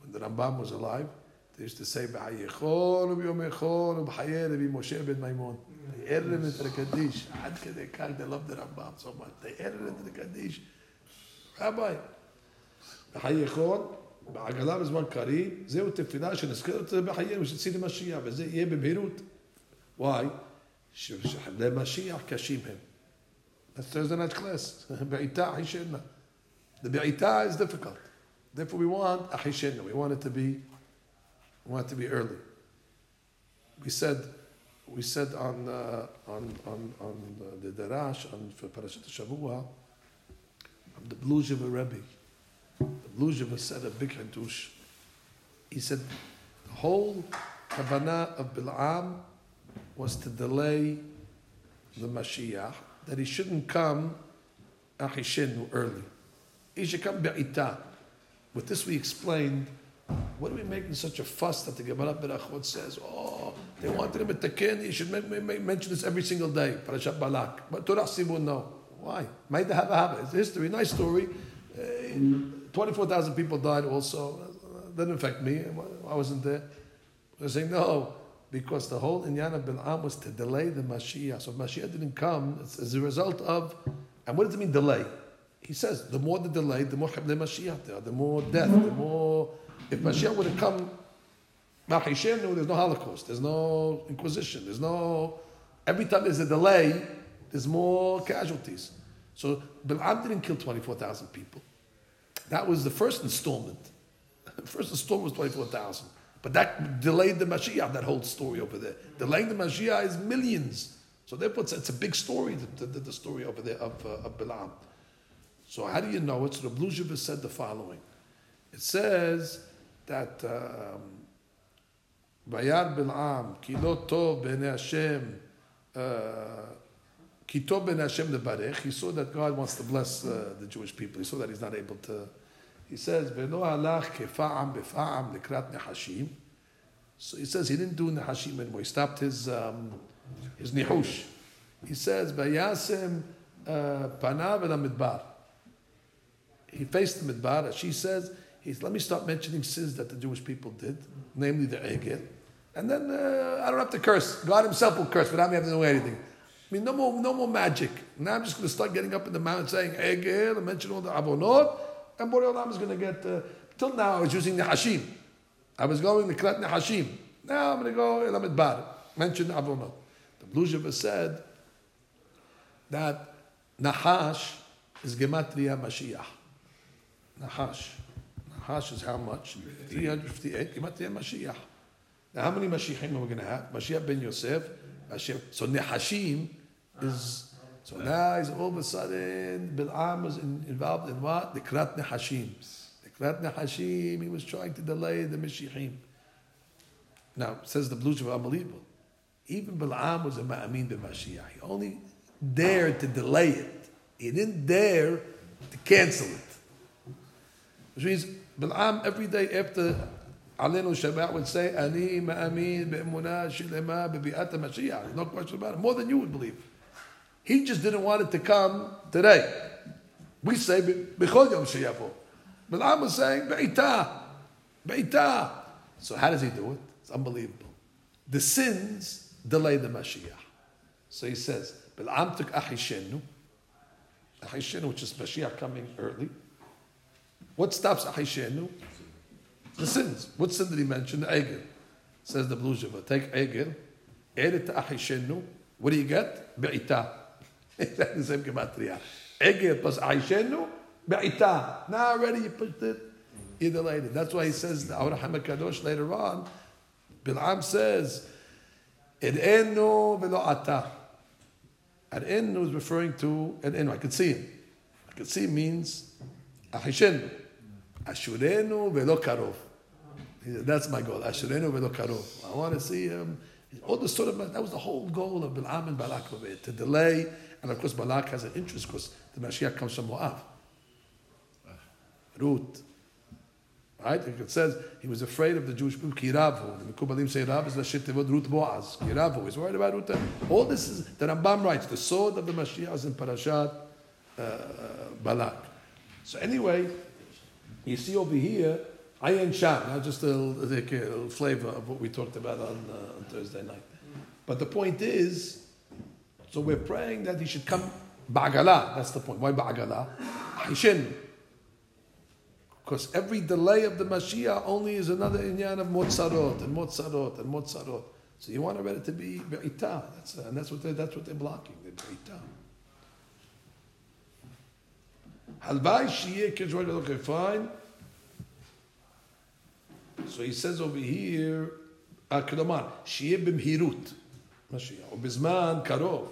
when the Rambam was alive, they used to say, "B'chayei chol u'b'yom echol u'b'chayei Rabbi Moshe ben Maimon." They erred into the Kaddish. They loved the Rambam so much. They erred into the Kaddish. Rabbi, b'chayei chol b'agala b'zman karim. Zeu tefillah she'nizkeret b'chayei u'shetzir Mashiach. V'zeh yeh b'mehirut. Why? She'hamle Mashiach kashim him. That's Thursday night class. B'itah hishenna. The b'itah is difficult. Therefore, we want a hishenna. We want it to be early. We said on the Darash on for Parashat Shavua, the Bluzheva Rebbe. The Bluzheva said a big hadush. He said the whole kavanah of Bil'am was to delay the Mashiach, that he shouldn't come achishenu early. He should come be'itah. With this, we explained. What are we making such a fuss that the Gemara Berachot says, "Oh, they wanted him at the ken. You should mention this every single day." Parashat Balak, but Torah Simun, no. Why? Made the hava. It's history. Nice story. 24,000 people died. Also, didn't affect me. I wasn't there. They're saying no because the whole inyan of Bil'am was to delay the Mashiach. So if Mashiach didn't come, it's as a result of. And what does it mean delay? He says the more the delay, the more Hablei Mashiach there, the more death, the more. If Mashiach would have come, there's no Holocaust, there's no Inquisition, there's no. Every time there's a delay, there's more casualties. So Bil'am didn't kill 24,000 people. That was the first installment. The first installment was 24,000. But that delayed the Mashiach, that whole story over there. Delaying the Mashiach is millions. So therefore, it's a big story, the story over there of Bil'am. So how do you know it? So the Bluzheva said the following. It says that Bayar Bil'am ki lo tov b'nei Hashem ki tov b'nei Hashem lebarech. He saw that God wants to bless the Jewish people. He saw that he's not able to. He says v'lo halach kefa'am b'fa'am lekrat nechashim. So he says he didn't do nechashim anymore. He stopped his nihush. He says v'yasem panav elamidbar. He faced the midbar. As she says. Let me start mentioning sins that the Jewish people did, namely the Egel. And then I don't have to curse. God himself will curse, but I don't have to do anything. I mean, no more magic. Now I'm just going to start getting up in the mountain saying, Egel, and mention all the Abonot, and Borei Olam is going to get... till now I was using the Hashim. I was going to Klat Nehashim. Now I'm going to go El Amidbar, mention the Abonot. The Bluzheva said that Nahash is Gematria Mashiach. Nahash. Nahash is how much? 358. Gematria Mashiach. Now, how many Mashiachim are we going to have? Mashiach ben Yosef. Mashiach. So Nehashim is. So now he's all of a sudden Bil'am was involved in what? Dekrat Nehashim. Dekrat Nehashim. He was trying to delay the Mashiachim. Now says the Bluzheva, unbelievable. Even Bil'am was a ma'amin b'Mashiach. He only dared to delay it. He didn't dare to cancel it. Which means. Bil'am every day after Alinu Shabbat would say, "Ani ma'amin be'emunah shilema bebi'at haMashiach." No question about it. More than you would believe. He just didn't want it to come today. We say bechol yom sheyavo. Bil'am was saying be'itah. So how does he do it? It's unbelievable. The sins delay the Mashiach. So he says, Bil'am took achishenu, which is Mashiach coming early. What stops Ahishenu? The sins. What sin did he mention? The Egel. Says the Bluzheva. Take Egel, add it to Ahishenu. What do you get? Be'itah. Exactly the same gematria. Egel plus Ahishenu, Be'itah. Now already you pushed it, you delayed it. That's why he says, the Avraham HaKadosh later on, Bil'am says, Ed'enu velo atah. Ed'enu is referring to Ed'enu. I could see him. I could see means Ahishenu. Ashurenu velo karov. That's my goal. Ashurenu velo karov. I want to see him. All the sort of that was the whole goal of Bil'am and Balak of it, to delay. And of course, Balak has an interest because the Mashiach comes from Moab. Ruth. Right? It says he was afraid of the Jewish people. Kiravu. The Mekubalim say Rav is Rashid Tevod Ruth Boaz. Kiravu. He's worried about Ruth. All this is, the Rambam writes, the sword of the Mashiach is in Parashat Balak. So anyway, you see over here, Ayin Sham. Now just a little flavor of what we talked about on Thursday night. But the point is, so we're praying that he should come ba'agala. That's the point. Why ba'agala? Hishin. Because every delay of the Mashiach only is another inyan of motzarot and motzarot and motzarot. So you want it to be be'itah. And that's what they're blocking. They're be'itah. Halvai shiyeh kedroy gadol fine. So he says over here, Aklamar shiyeh b'mhirut Mashiach. Ubizman karov.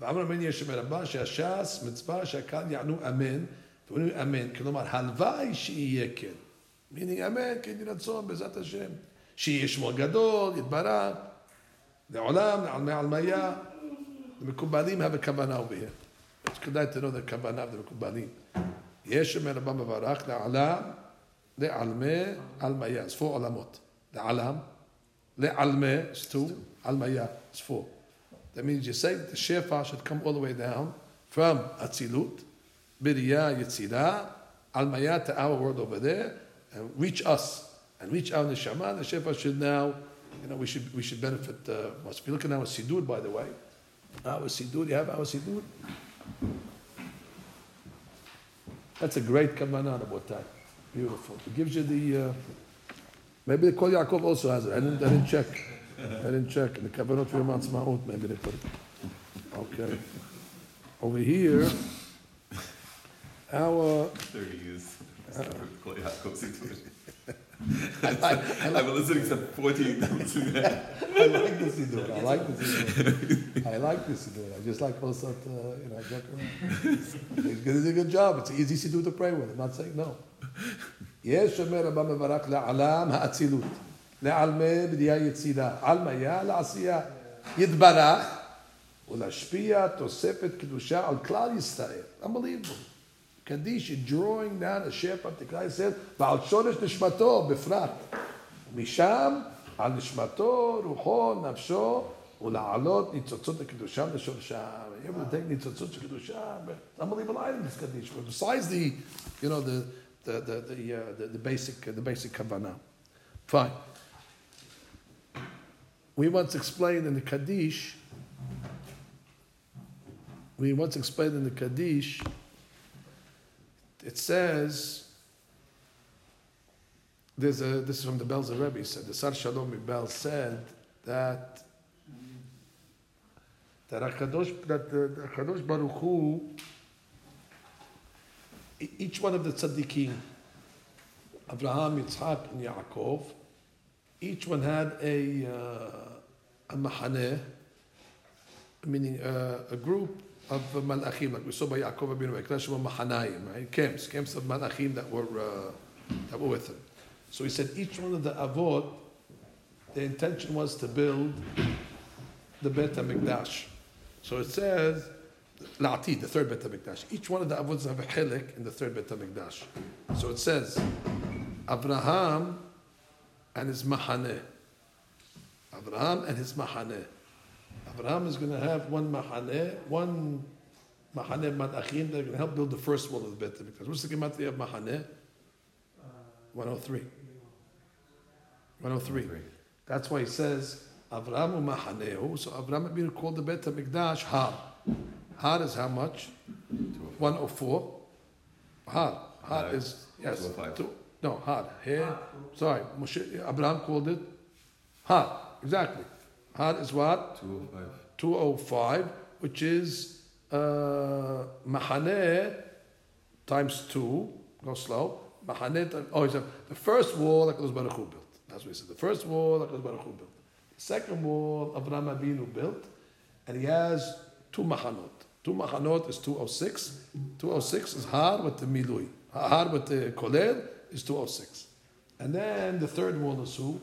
V'amra ben yeshem rabba she'ashas mitzvah she'akal ya'nu amen. Amen. Meaning, Amen. Bezat Hashem. Sheyishmo gadol yitbarach. The olam, the almaya. The mekubalim have a kavanah over here. It's good to know the kavanah of the mekubalim. Yeshem Rabam Bavarach. The alam, the alme, almaya. It's four alamot. The alam, the alme is two. Almaya is four. That means you say the shefa should come all the way down from atzilut. Biriya Yitzira, Almaya to our world over there, and reach us, and reach our neshama. The Shefa should now, we should benefit. If you look at our Sidur, by the way, our Sidur, you have our Sidur? That's a great Kavanah, Rabotai. Beautiful. It gives you the, maybe the Kol Yaakov also has it. I didn't check. The Kavanot for Yom HaTzma'ut, maybe they put it. Okay. Over here, our 30 years. I've been listening to 40 times today. I like this Siddur. I just like also to, joke around. It's a good job. It's an easy Siddur to pray with. I'm not saying no. Yes, Shemer Abba Mevarak la'alam ha'atzilut. Le'almeh b'diyah yitzida. Almaya la'asiyah. Yidbarach. Ulashpiyah tosefet kedusha al klal Yisrael. Unbelievable. Kaddish drawing down a ship up the guy said, Ba'al Shoresh Nishmato Befrat. Misham Al Nishmato Ruho Nafsho Ula'alot Nitzotzot Kedusham Nishorsham. You have to take Nitzotzot Kedusham. Unbelievable item this Kaddish. Besides the basic Kavanah. Fine. We once explained in the Kaddish. It says, this is from the Belzer Rebbe, said, the Sar Shalom Ibel said that HaKadosh Baruch Hu, each one of the tzaddikim, Avraham, Yitzhak, and Yaakov, each one had a mahaneh, meaning a group of Malachim, like we saw by Yaakov Abinu, Eklash of Mahanaim, right? Camps of Malachim that were with him. So he said each one of the Avot, the intention was to build the Bet HaMikdash. So it says, La'ati, the third Bet HaMikdash. Each one of the Avot have a Helik in the third Bet HaMikdash. So it says, Abraham and his Mahaneh. Abraham is going to have one Mahaneh Malachim that are going to help build the first wall of the Beit HaMikdash. What's the gematria of Mahaneh? 103. 103. That's why he says, Avraham u'Mahanehu. So Avraham Abinu called the Beit HaMikdash Har. Har is how much? 104. Har is, yes. 205. Abraham called it Har. Exactly. Har is what? 205. 205, which is Mahaneh times 2. Go slow. Mahaneh times... Oh, he said, the first wall that HaKadosh Baruch Hu built. That's what he said. The first wall that HaKadosh Baruch Hu built. The second wall, Avraham Avinu built. And he has two Mahanot. Two Mahanot is 206. 206 is Har with the Milui. Har with the Kolel is 206. And then the third wall is who?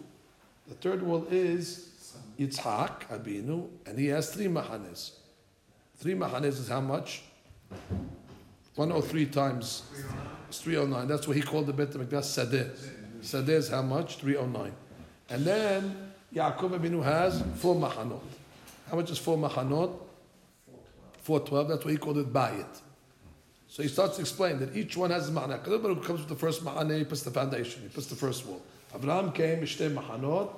The third wall is... Yitzhak Abinu, and he has three mahanes. Three machanes is how much? 103 times 309. That's what he called the Beit HaMikdash Sadeh. Sadeh is how much? 309. And then Yaakov Avinu has four machanot. How much is four machanot? 412. That's what he called it bayit. So he starts to explain that each one has a machana. Kadosh Baruch Hu comes with the first machana, he puts the foundation, he puts the first wall. Abraham came, shtei machanot,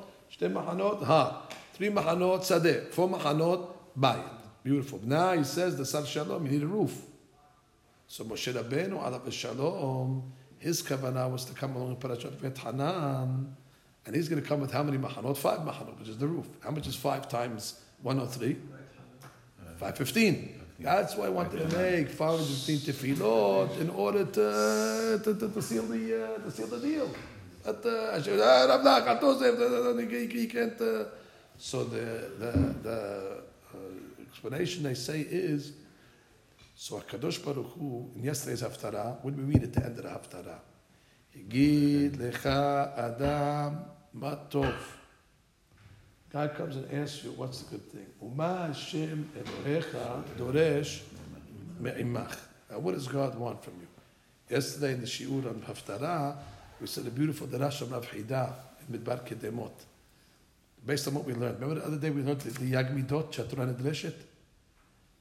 three machanot, sadeh, four machanot, bayit. Beautiful. Now he says the Sar Shalom, you need a roof. So Moshe Rabbeinu, alav shalom, his kavanah was to come along in parashat V'etchanan, and he's going to come with how many machanot? Five machanot, which is the roof. How much is 5 times 103? 515. That's why I wanted to make 515 tefillot in order to seal the deal. But he can't. So the explanation they say is, so Hakadosh Baruch Hu in yesterday's haftarah, when we read it to end of the haftarah, Higid lecha adam matov. God comes and asks you, what's the good thing? Uma Hashem Elohecha doresh me'imach. Now, what does God want from you? Yesterday in the Shi'ur on Haftarah, we said a beautiful derash of Rav Hida in Midbar Kedemot. Based on what we learned. Remember the other day we learned the Yag Midot, Chatran Dreshet?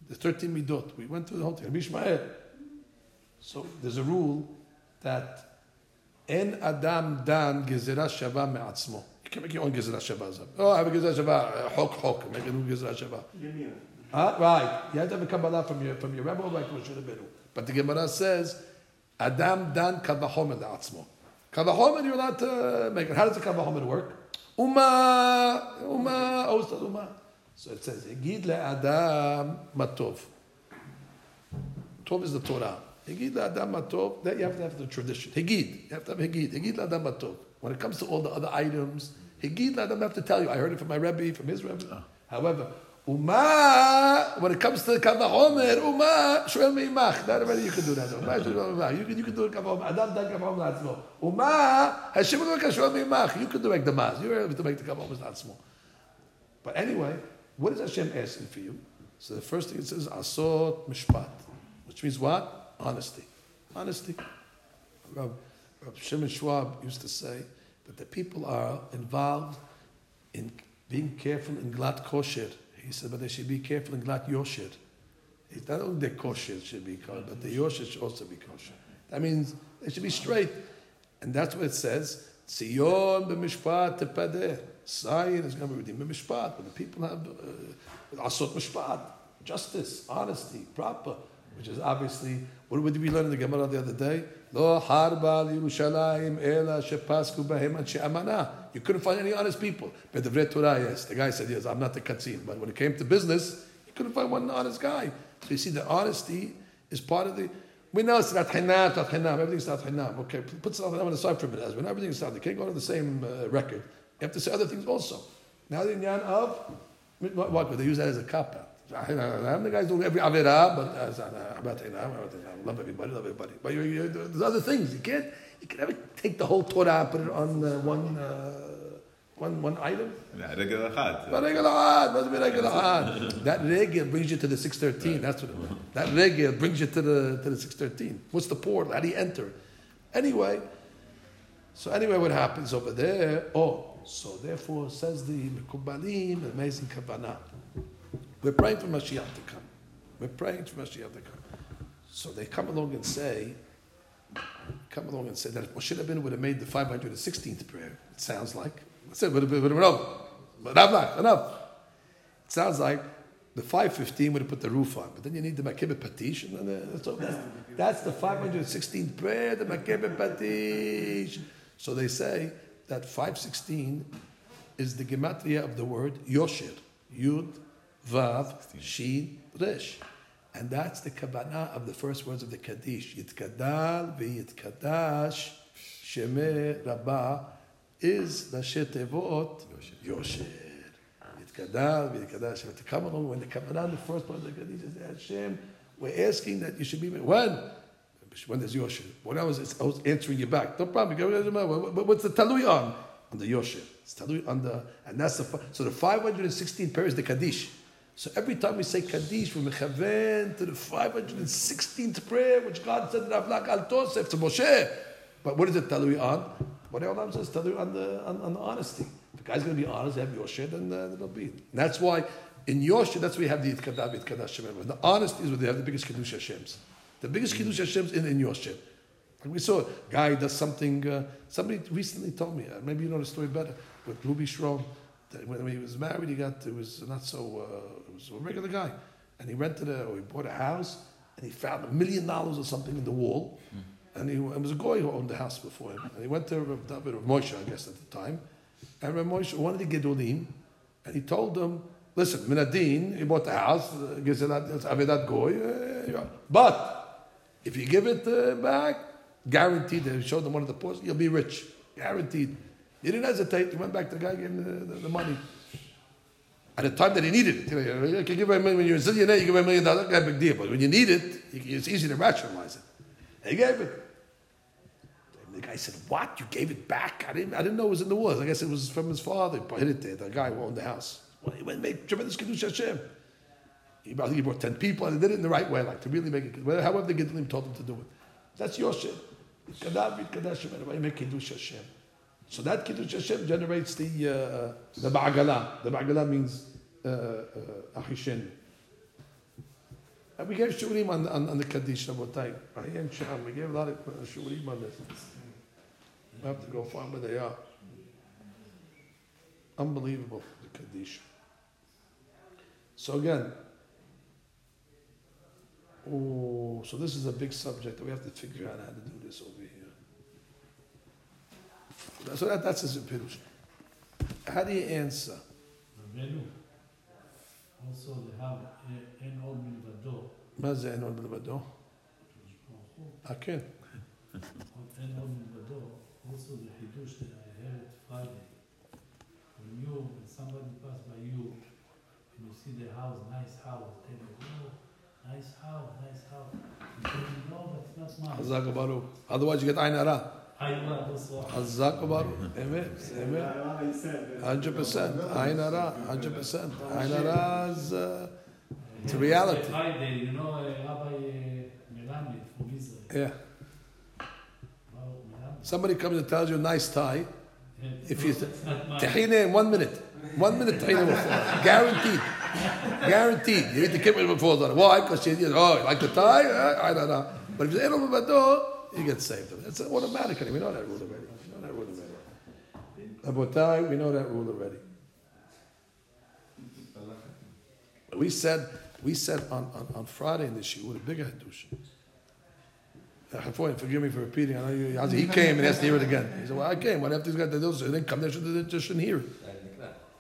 The 13 Midot. We went through the whole thing. Mishmael. So there's a rule that En Adam Dan Gezerah Shava Me'atzmo. You can't make your own Gezerah Shabbat. Oh, I have a Gezerah Shabbat. Hok. Make a new Gezerah Shabbat. Right. You have to have a Kabbalah from your Rebbe or like Moshe Rabbeinu. But the Gemara says, Adam dan Kavahomer la'atzmo. Kavahomer, you're allowed to make it. How does the Kavahomer work? Uma. Ostad Uma. So it says, Egid le'adam matov. Tov is the Torah. Hegid la'adam matov. That you have to have the tradition. Hegid. You have to have Hegid. Hegid la'adam matov. When it comes to all the other items, Hegid, I don't have to tell you. I heard it from my Rebbe, from his Rebbe. Oh. However, Uma, when it comes to the Kavahomer, Uma, Shuel Meimach. Not already you can do that. You can do it Kavahomer. Adam Dan Kavahomer Atzmo. Uma, Hashem Shuel Meimach. You can do the Maz. You're able to make the Kavahomer Atzmo. But anyway, what is Hashem asking for you? So the first thing it says, Asot Mishpat. Which means what? Honesty. Rabbi Shimon Schwab used to say that the people are involved in being careful in glad kosher. He said, but they should be careful in glad yosher. It's not only the kosher should be kosher, but the yosher should also be kosher. That means they should be straight. And that's what it says. Tzion b'mishpat tepadeh. Zion is going to be redeemed b'mishpat. But the people have asot mishpat. Justice, honesty, proper. Which is obviously, what did we learn in the Gemara the other day? Lo harba Yerushalayim ela shepasku b'hem anshe amana. You couldn't find any honest people. But the Vret Torah, yes. The guy said, yes, I'm not the katzin. But when it came to business, you couldn't find one honest guy. So you see, the honesty is part of the... We know it's not hinam. Everything's not hinam. Okay, put something on the side for a minute. When everything's not, you can't go to the same record. You have to say other things also. Now the inyan of... What? They use that as a cop-out. The guys do every avirah, but love everybody. But you, there's other things you can never take the whole Torah and put it on one item. That regel brings you to the 613. That's what it was. That regel brings you to the 613. What's the portal? How do you enter? Anyway, what happens over there? Oh, so therefore says the Mekubalim, amazing kavanah. We're praying for Mashiach to come. So they come along and say that if Moshe Rabbeinu would have made the 516th prayer, it sounds like, that's it, enough. It sounds like the 515 would have put the roof on, but then you need the Makibet Patish, and then that's the 516th prayer, the Makibet Patish. So they say that 516 is the gematria of the word Yosher, Yud, Vav, Shin, Resh. And that's the kavanah of the first words of the Kaddish. Yitkadal v'yitkadash shemeh rabba is Rashi Tevot Yosher. Yitkadal v'yitkadash shemeh. To come along when the kavanah, the first part of the Kaddish is Hashem, we're asking that you should be... When there's Yosher. When I was answering you back. No problem. What's the talui on? On the Yosher. It's talui on the... And that's the... So the 516 prayer is the Kaddish. So every time we say Kaddish, we mechaven to the 516th prayer, which God said, Ravlak al Tosef to Moshe. But what does it tell you on? What the Olam says, tell you on the honesty. If the guy's going to be honest, have Yoshe, then it'll be. And that's why in Yoshe, that's where you have the Yitkadav, Yitkadav Shemem. The honesty is where they have the biggest Kiddush Hashems. The biggest Kiddush Hashems in Yoshe. And we saw a guy does something, somebody recently told me, maybe you know the story better, with Ruby Shrom. When he was married, it was a regular guy. And he rented or he bought a house, and he found $1 million or something in the wall. Mm-hmm. And it was a guy who owned the house before him. And he went to Rav Moshe, I guess, at the time. And Rav Moshe wanted to get Gedolim, and he told them, listen, Minadin, he bought the house, but if you give it back, guaranteed, they showed them one of the posts, you'll be rich. Guaranteed. He didn't hesitate. He went back to the guy and gave him the money. At a time that he needed it. You can give him $1 million. When you're a zillionaire, you give him $1 million. That's not a big deal. But when you need it, it's easy to rationalize it. And he gave it. And the guy said, what? You gave it back? I didn't know it was in the wars. I guess it was from his father. He hid it there. The guy who owned the house. Well, he went and made tremendous Kiddush Hashem. I think he brought 10 people and they did it in the right way, like to really make it. However, the Gidlim told him to do it. That's your Shem. You make Kiddush Hashem. So that Kiddush Hashem generates the Ba'agala. The Ba'agala means Ahishen. And we gave Shurim on the Kaddish Rabotai. We gave a lot of Shurim on this. We have to go find where they are. Unbelievable, the Kaddish. So again, so this is a big subject that we have to figure out how to do this over here. So that's his pirush. How do you answer? Also, they have an old milvado. What's an old milvado? Okay. An old milvado. Also, the hidush that I heard Friday. When somebody passed by you, and you see the house, nice house, they go, oh, nice house, nice house. You say, no, but it's not mine. Otherwise, you get ayin hara. 100%. Ayin hara, 100%. Ayin hara is to reality. Friday, you know, Rabbi Melamed from Israel. Yeah. Somebody comes and tells you, nice tie. If you tahina in 1 minute. 1 minute tahina will fall. Guaranteed. Guaranteed. You need to keep it before that. Why? Because you like the tie? Ayin hara. But if you say, you get saved. It's automatically. We know that rule already. Rabotai, we know that rule already. We said on Friday in this year, with a bigger hadush. Forgive me for repeating. I know he came and he has to hear it again. He said, well, I came. Why do I have to do this? They didn't come. They shouldn't hear it.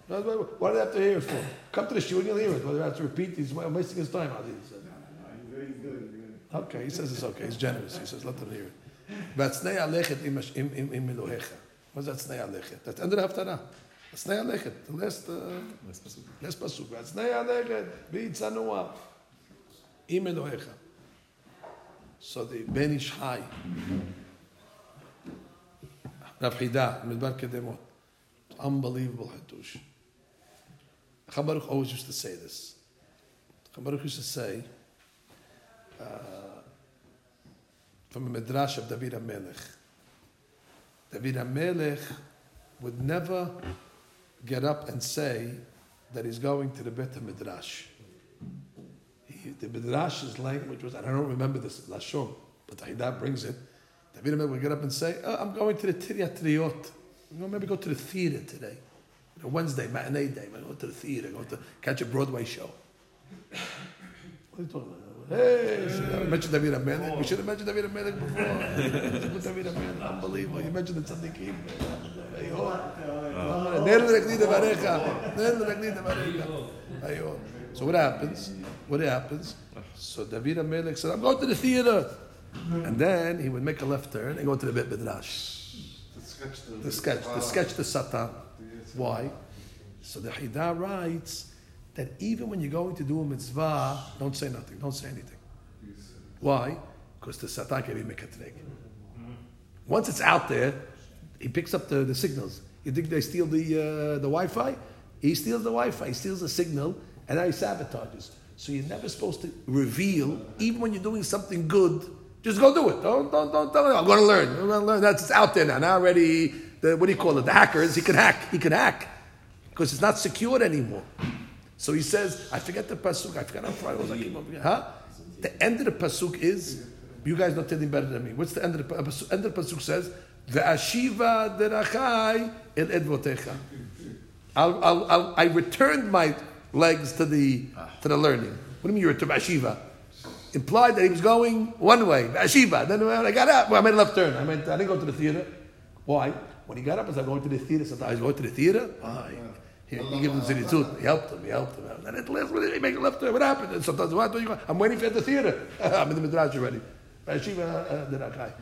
Why do they have to hear it for? Come to the shiur and you'll hear it. Why do I have to repeat? He's wasting his time. He said, okay, he says it's okay. He's generous. He says, let them hear it. What's that snei alechet? That's under the haftarah. Snei alechet. The last pasuk. What's snei alechet? V'itzanuah. Imelohecha. So the Ben Ish Chai. Rav Chida. Midbar Kedemot. Unbelievable hadush. Chabaruch always used to say this. Chabaruch used to say, from a midrash of David HaMelech. David HaMelech would never get up and say that he's going to the Beit HaMidrash. The Midrash's language was, I don't remember this, Lashon, but Haida brings it. David HaMelech would get up and say, I'm going to the Tiryat Riyot. Maybe go to the theater today. Wednesday, matinee day. Go to the theater, go to catch a Broadway show. What are you talking about? Hey, mentioned David HaMelech. We should have mentioned David HaMelech before. David HaMelech, unbelievable. You mentioned the Tzadikim. So what happens? So David HaMelech said, I'm going to the theater. And then he would make a left turn and go to the Beit Midrash. The sketch, the Satan. Why? So the Hidah writes, that even when you're going to do a mitzvah, don't say nothing, don't say anything. Why? Because the satan can be mekatreg. Once it's out there, he picks up the signals. You think they steal the Wi-Fi? He steals the Wi-Fi, he steals the signal, and now he sabotages. So you're never supposed to reveal, even when you're doing something good. Just go do it. Don't tell me. I'm going to learn. That's out there now. Now already, what do you call it? The hackers. He can hack because it's not secured anymore. So he says, I forget the pasuk. I forgot how far I was. The end of the pasuk is, you guys know anything better than me. What's the end of the pasuk? End of the pasuk says, Ve'ashiva derachai el edvotecha. I returned my legs to the learning. What do you mean you returned Ashiva? Implied that he was going one way, Ashiva. Then when I got up, I made a left turn. I didn't go to the theater. Why? When he got up, I said, going to the theater. Sometimes I was going to the theater. Why? He gave him ziritzut. He helped him. And at last, he made a left turn. What happened? And sometimes, I'm waiting for the theater. I'm in the midrash already. Ashiva derachai.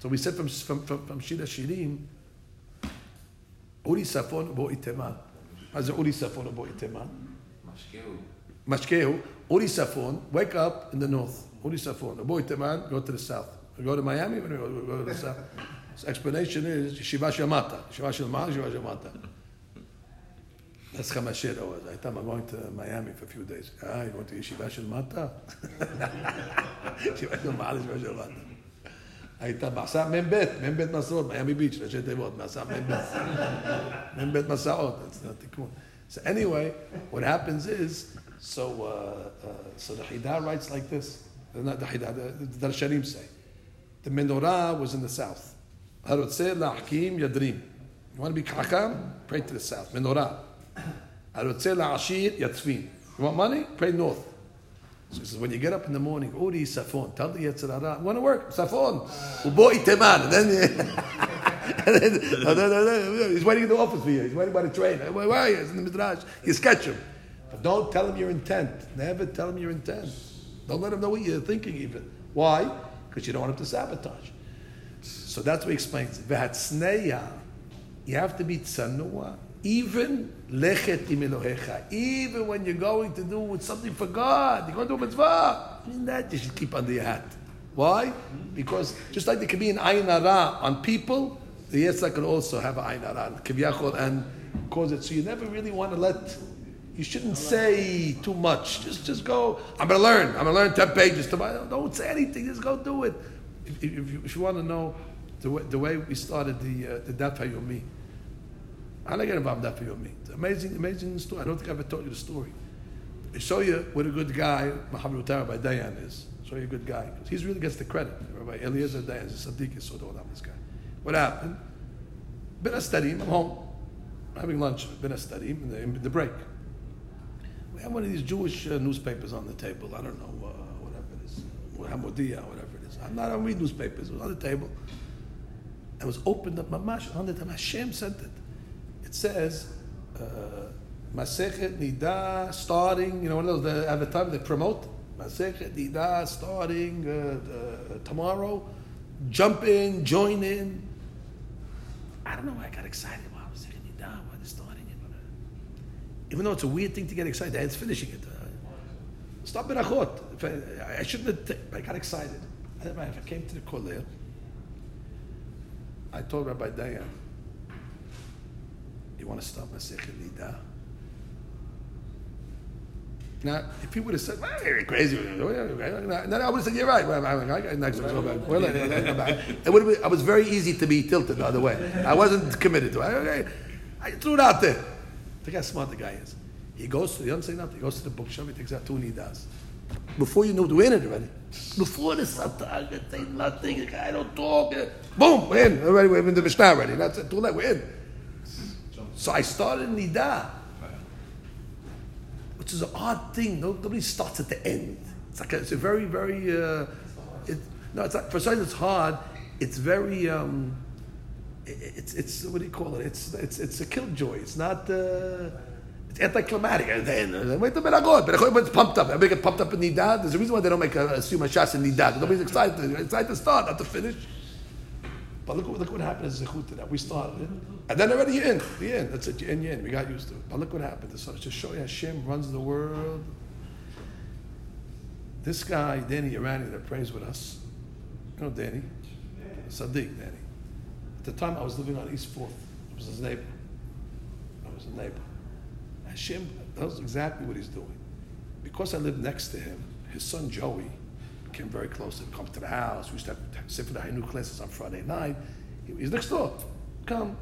So we said from Shira Shirim, Uri Safon bo itema. How's Uri Safon bo itema? Mashkeu. Uri Safon, wake up in the north. Uri Safon, bo iteman, go to the south. Go to Miami, go to the south. His explanation is Shiva Shamata. Shiva Shamata. That's Chamashir. I thought I'm going to Miami for a few days. You're going to Shiva Shamata? Shiva Shamata. הייתה מסע מבית מסעות, מיאמי ביץ', ראשי תיבות, מסע מבית מסעות, that's not תיקון. So anyway, what happens is, so the Hidah writes like this, not the Hidah, the Darshanim say, the menorah was in the south. הרוצה להחכים ידרים. You want to be חכם? Pray to the south, menorah. הרוצה להעשיר יצפים. You want money? Pray north. So he says, when you get up in the morning, Uri Safon, tell the Yetzer Hara, I want to work, Safon, Ubo Iteman. Then he's waiting in the office for you, he's waiting by the train. Where are you? He's in the Midrash. You sketch him. But don't tell him your intent. Never tell him your intent. Don't let him know what you're thinking even. Why? Because you don't want him to sabotage. So that's what he explains. V'hatzneya, you have to be tzanua. Even lechet im Elohecha, even when you're going to do something for God, you're going to do a mitzvah, that you should keep under your hat. Why? Because just like there can be an ayin hara on people, the Yetzer can also have an ayin hara kiviyachol and cause it. So you never really want to you shouldn't say too much. Just go, I'm going to learn 10 pages tomorrow. Don't say anything, just go do it. If you want to know the way we started the Daf Hayomi, I get involved that for you and me. It's an amazing story. I don't think I ever told you the story. I show you what a good guy Muhammad by Dayan is. Show you a good guy. He really gets the credit. Rabbi Eliezer Dayan is a Sadiq, so don't have this guy. What happened? Bin Astarim, I'm home. I'm having lunch with Bin Astarim in the break. We have one of these Jewish newspapers on the table. I don't know, whatever it is. Or Hamodia, whatever it is. I don't read newspapers. It was on the table. It was opened up. Mamash on the table. Hashem sent it. It says, Masechet Nida starting, one of those at the time they promote. Masechet Nida starting tomorrow. Jump in, join in. I don't know why I got excited. Wow, Masechet Nida, why they're starting it? Even though it's a weird thing to get excited, it's finishing it. Stop berachot. I shouldn't have, but I got excited. I came to the kollel. I told Rabbi Dayan, you want to stop Masechet Nida? Now, if he would have said, you're crazy. No, I would have said, you're right. I was very easy to be tilted the other way. I wasn't committed to it. I threw it out there. Look how smart the guy is. He doesn't say nothing. He goes to the bookshop, he takes out two Nidas. Before you know it, we're in it already. Before the Santa, I didn't say nothing. I don't talk. Boom, we're in. Already, we're in the Mishnah already. That's it. Too late, we're in. So I started Nida, which is an odd thing. Nobody starts at the end. It's like it's a very, very. It's like for some reason it's hard. It's very. It's what do you call it? It's a killjoy. It's not. It's anticlimactic. At the end, wait a minute, but it's pumped up. Everybody get pumped up in Nida. There's a reason why they don't make a Suma Shas in Nida. Nobody's excited. It's excited to start, not to finish. But look what happened as Zechut to that. We started it. And then already you're in. You're in. That's it. You're in. We got used to it. But look what happened. So to show you Hashem runs the world. This guy, Danny Irani, that prays with us. You know Danny? Sadiq, Danny. At the time I was living on East 4th. I was his neighbor. Hashem knows exactly what he's doing. because I lived next to him, his son Joey came very close and come to the house. We used to have Sefer Hainu classes on Friday night. He's next door. Come.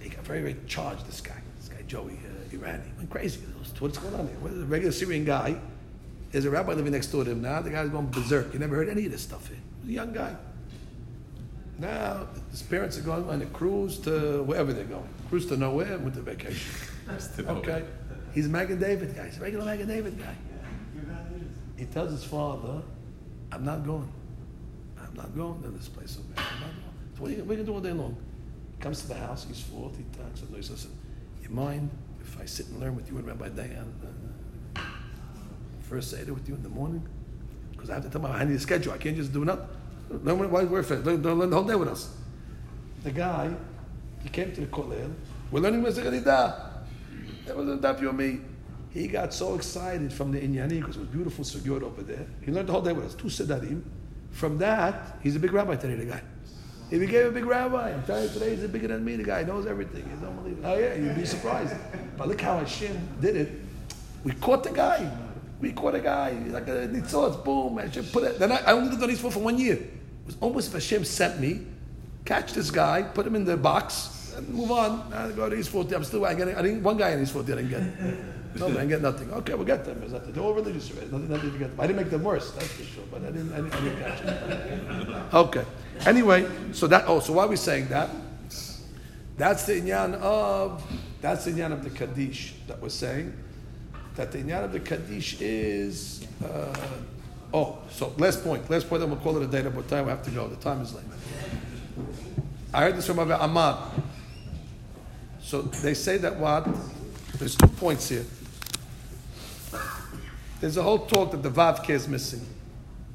He got very, very charged, this guy. This guy Joey, Irani. He went crazy. What's going on here? A regular Syrian guy. There's a rabbi living next door to him now. The guy's going berserk. You never heard any of this stuff here. He was a young guy. Now, his parents are going on a cruise to wherever they're going. Cruise to nowhere, went to vacation. Okay. He's a Magen David guy. He's a regular Magen David guy. He tells his father, I'm not going. I'm not going to this place. So what are you going to do all day long? He comes to the house. He's fourth. He talks. And he says, listen, you mind if I sit and learn with you and Rabbi Dan? First Seder with you in the morning? Because I have to tell my, I need a schedule. I can't just do nothing. Learn the whole day with us. The guy, he came to the kollel. We're learning Masechet. That was on top of me. He got so excited from the Inyani, because it was beautiful sugyot over there. He learned the whole day with us, 2 sedarim. From that, he's a big rabbi today, the guy. He became a big rabbi. I'm telling you, today he's bigger than me. The guy knows everything. He's unbelievable. Oh yeah, you'd be surprised. But look how Hashem did it. We caught the guy. Like a nitzot, boom. Hashem put it. Then I only did on for 1 year. It was almost if Hashem sent me, catch this guy, put him in the box, and move on. I go to East 40. One guy in East 40 I didn't get it. No, I get nothing. Okay, we'll get them. They're all religious. Nothing to get them. I didn't make them worse, that's for sure. But I didn't catch it. Okay. Anyway, so that. Oh, so why are we saying that? That's the inyan of the Kaddish that we're saying. That the inyan of the Kaddish is. So last point. Then we'll call it a day. But time we have to go. The time is late. I heard this from Rabbi Ahmad. So they say that what? There's 2 points here. There's a whole talk that the Vavke is missing.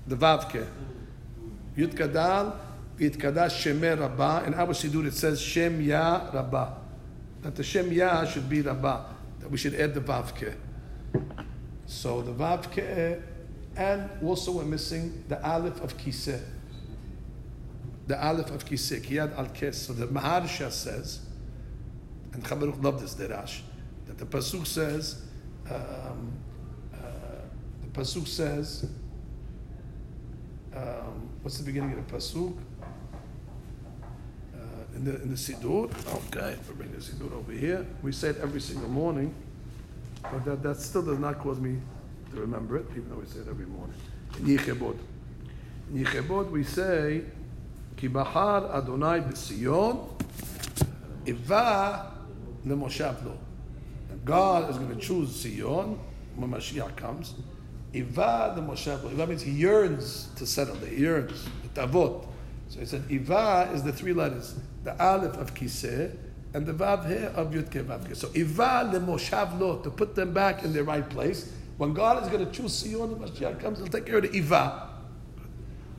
The Vavke. Yud Kadal, Yud Kadal, Shemeh Rabbah. In our Siddur it says, Shem Ya Rabbah. That the Shem Ya should be Rabbah. That we should add the Vavke. So the Vavke, and also we're missing the Aleph of Kiseh. Kiyad Al-Kes. So the Maharsha says, and Chabaruch loved this derash, that the pasuk says, what's the beginning of the pasuk? In the Siddur. Okay, we bring the Siddur over here. We say it every single morning, but that still does not cause me to remember it, even though we say it every morning. In Yichebod we say, Ki bahar Adonai b'Siyon, Iva leMoshav lo. God is going to choose Zion when Mashiach comes. Iva the Moshev. Iva means he yearns to settle there. He yearns. The Tavot. So he said, Iva is the 3 letters. The Aleph of Kiseh and the Vav here of Yudke Vavke. So Iva the Moshev Lo, to put them back in their right place. When God is going to choose Zion when Mashiach comes, he'll take care of the Iva.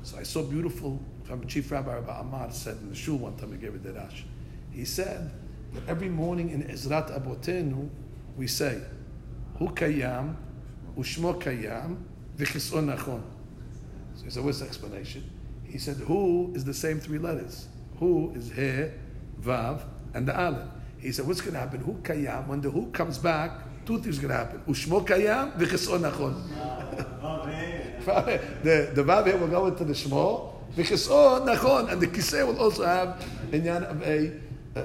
So I saw beautiful from Chief Rabbi Rabbi Amar said in the shul one time he gave a derash. He said that every morning in Ezrat Abotenu, we say, Hu Kayam, Ushmo Kayam, V'Chisun Nachon. So he said, what's the explanation? He said, Hu is the same 3 letters. Hu is He, Vav, and the Aleph. He said, what's going to happen? Hu Kayam, when the Hu comes back, 2 things are going to happen. Ushmo Kayam, V'Chisun Nachon. The Vav here will go into the Shmo, V'Chisun Nachon, and the Kiseh will also have Inyan of a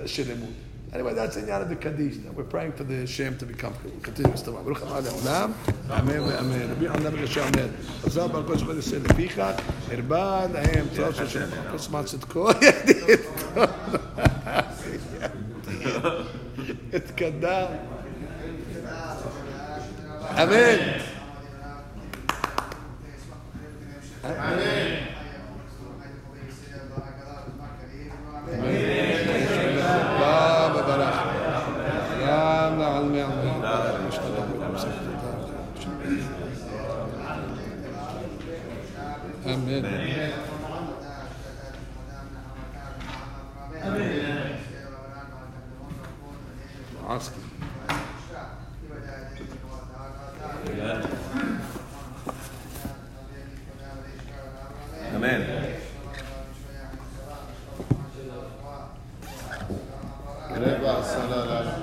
Shirimut. Anyway, that's in Yana the Kaddish. We're praying for the Shem to become continuous to Baruch Amen, Amen. Amen. Amen. Amen. Ask him. Amen. Amen.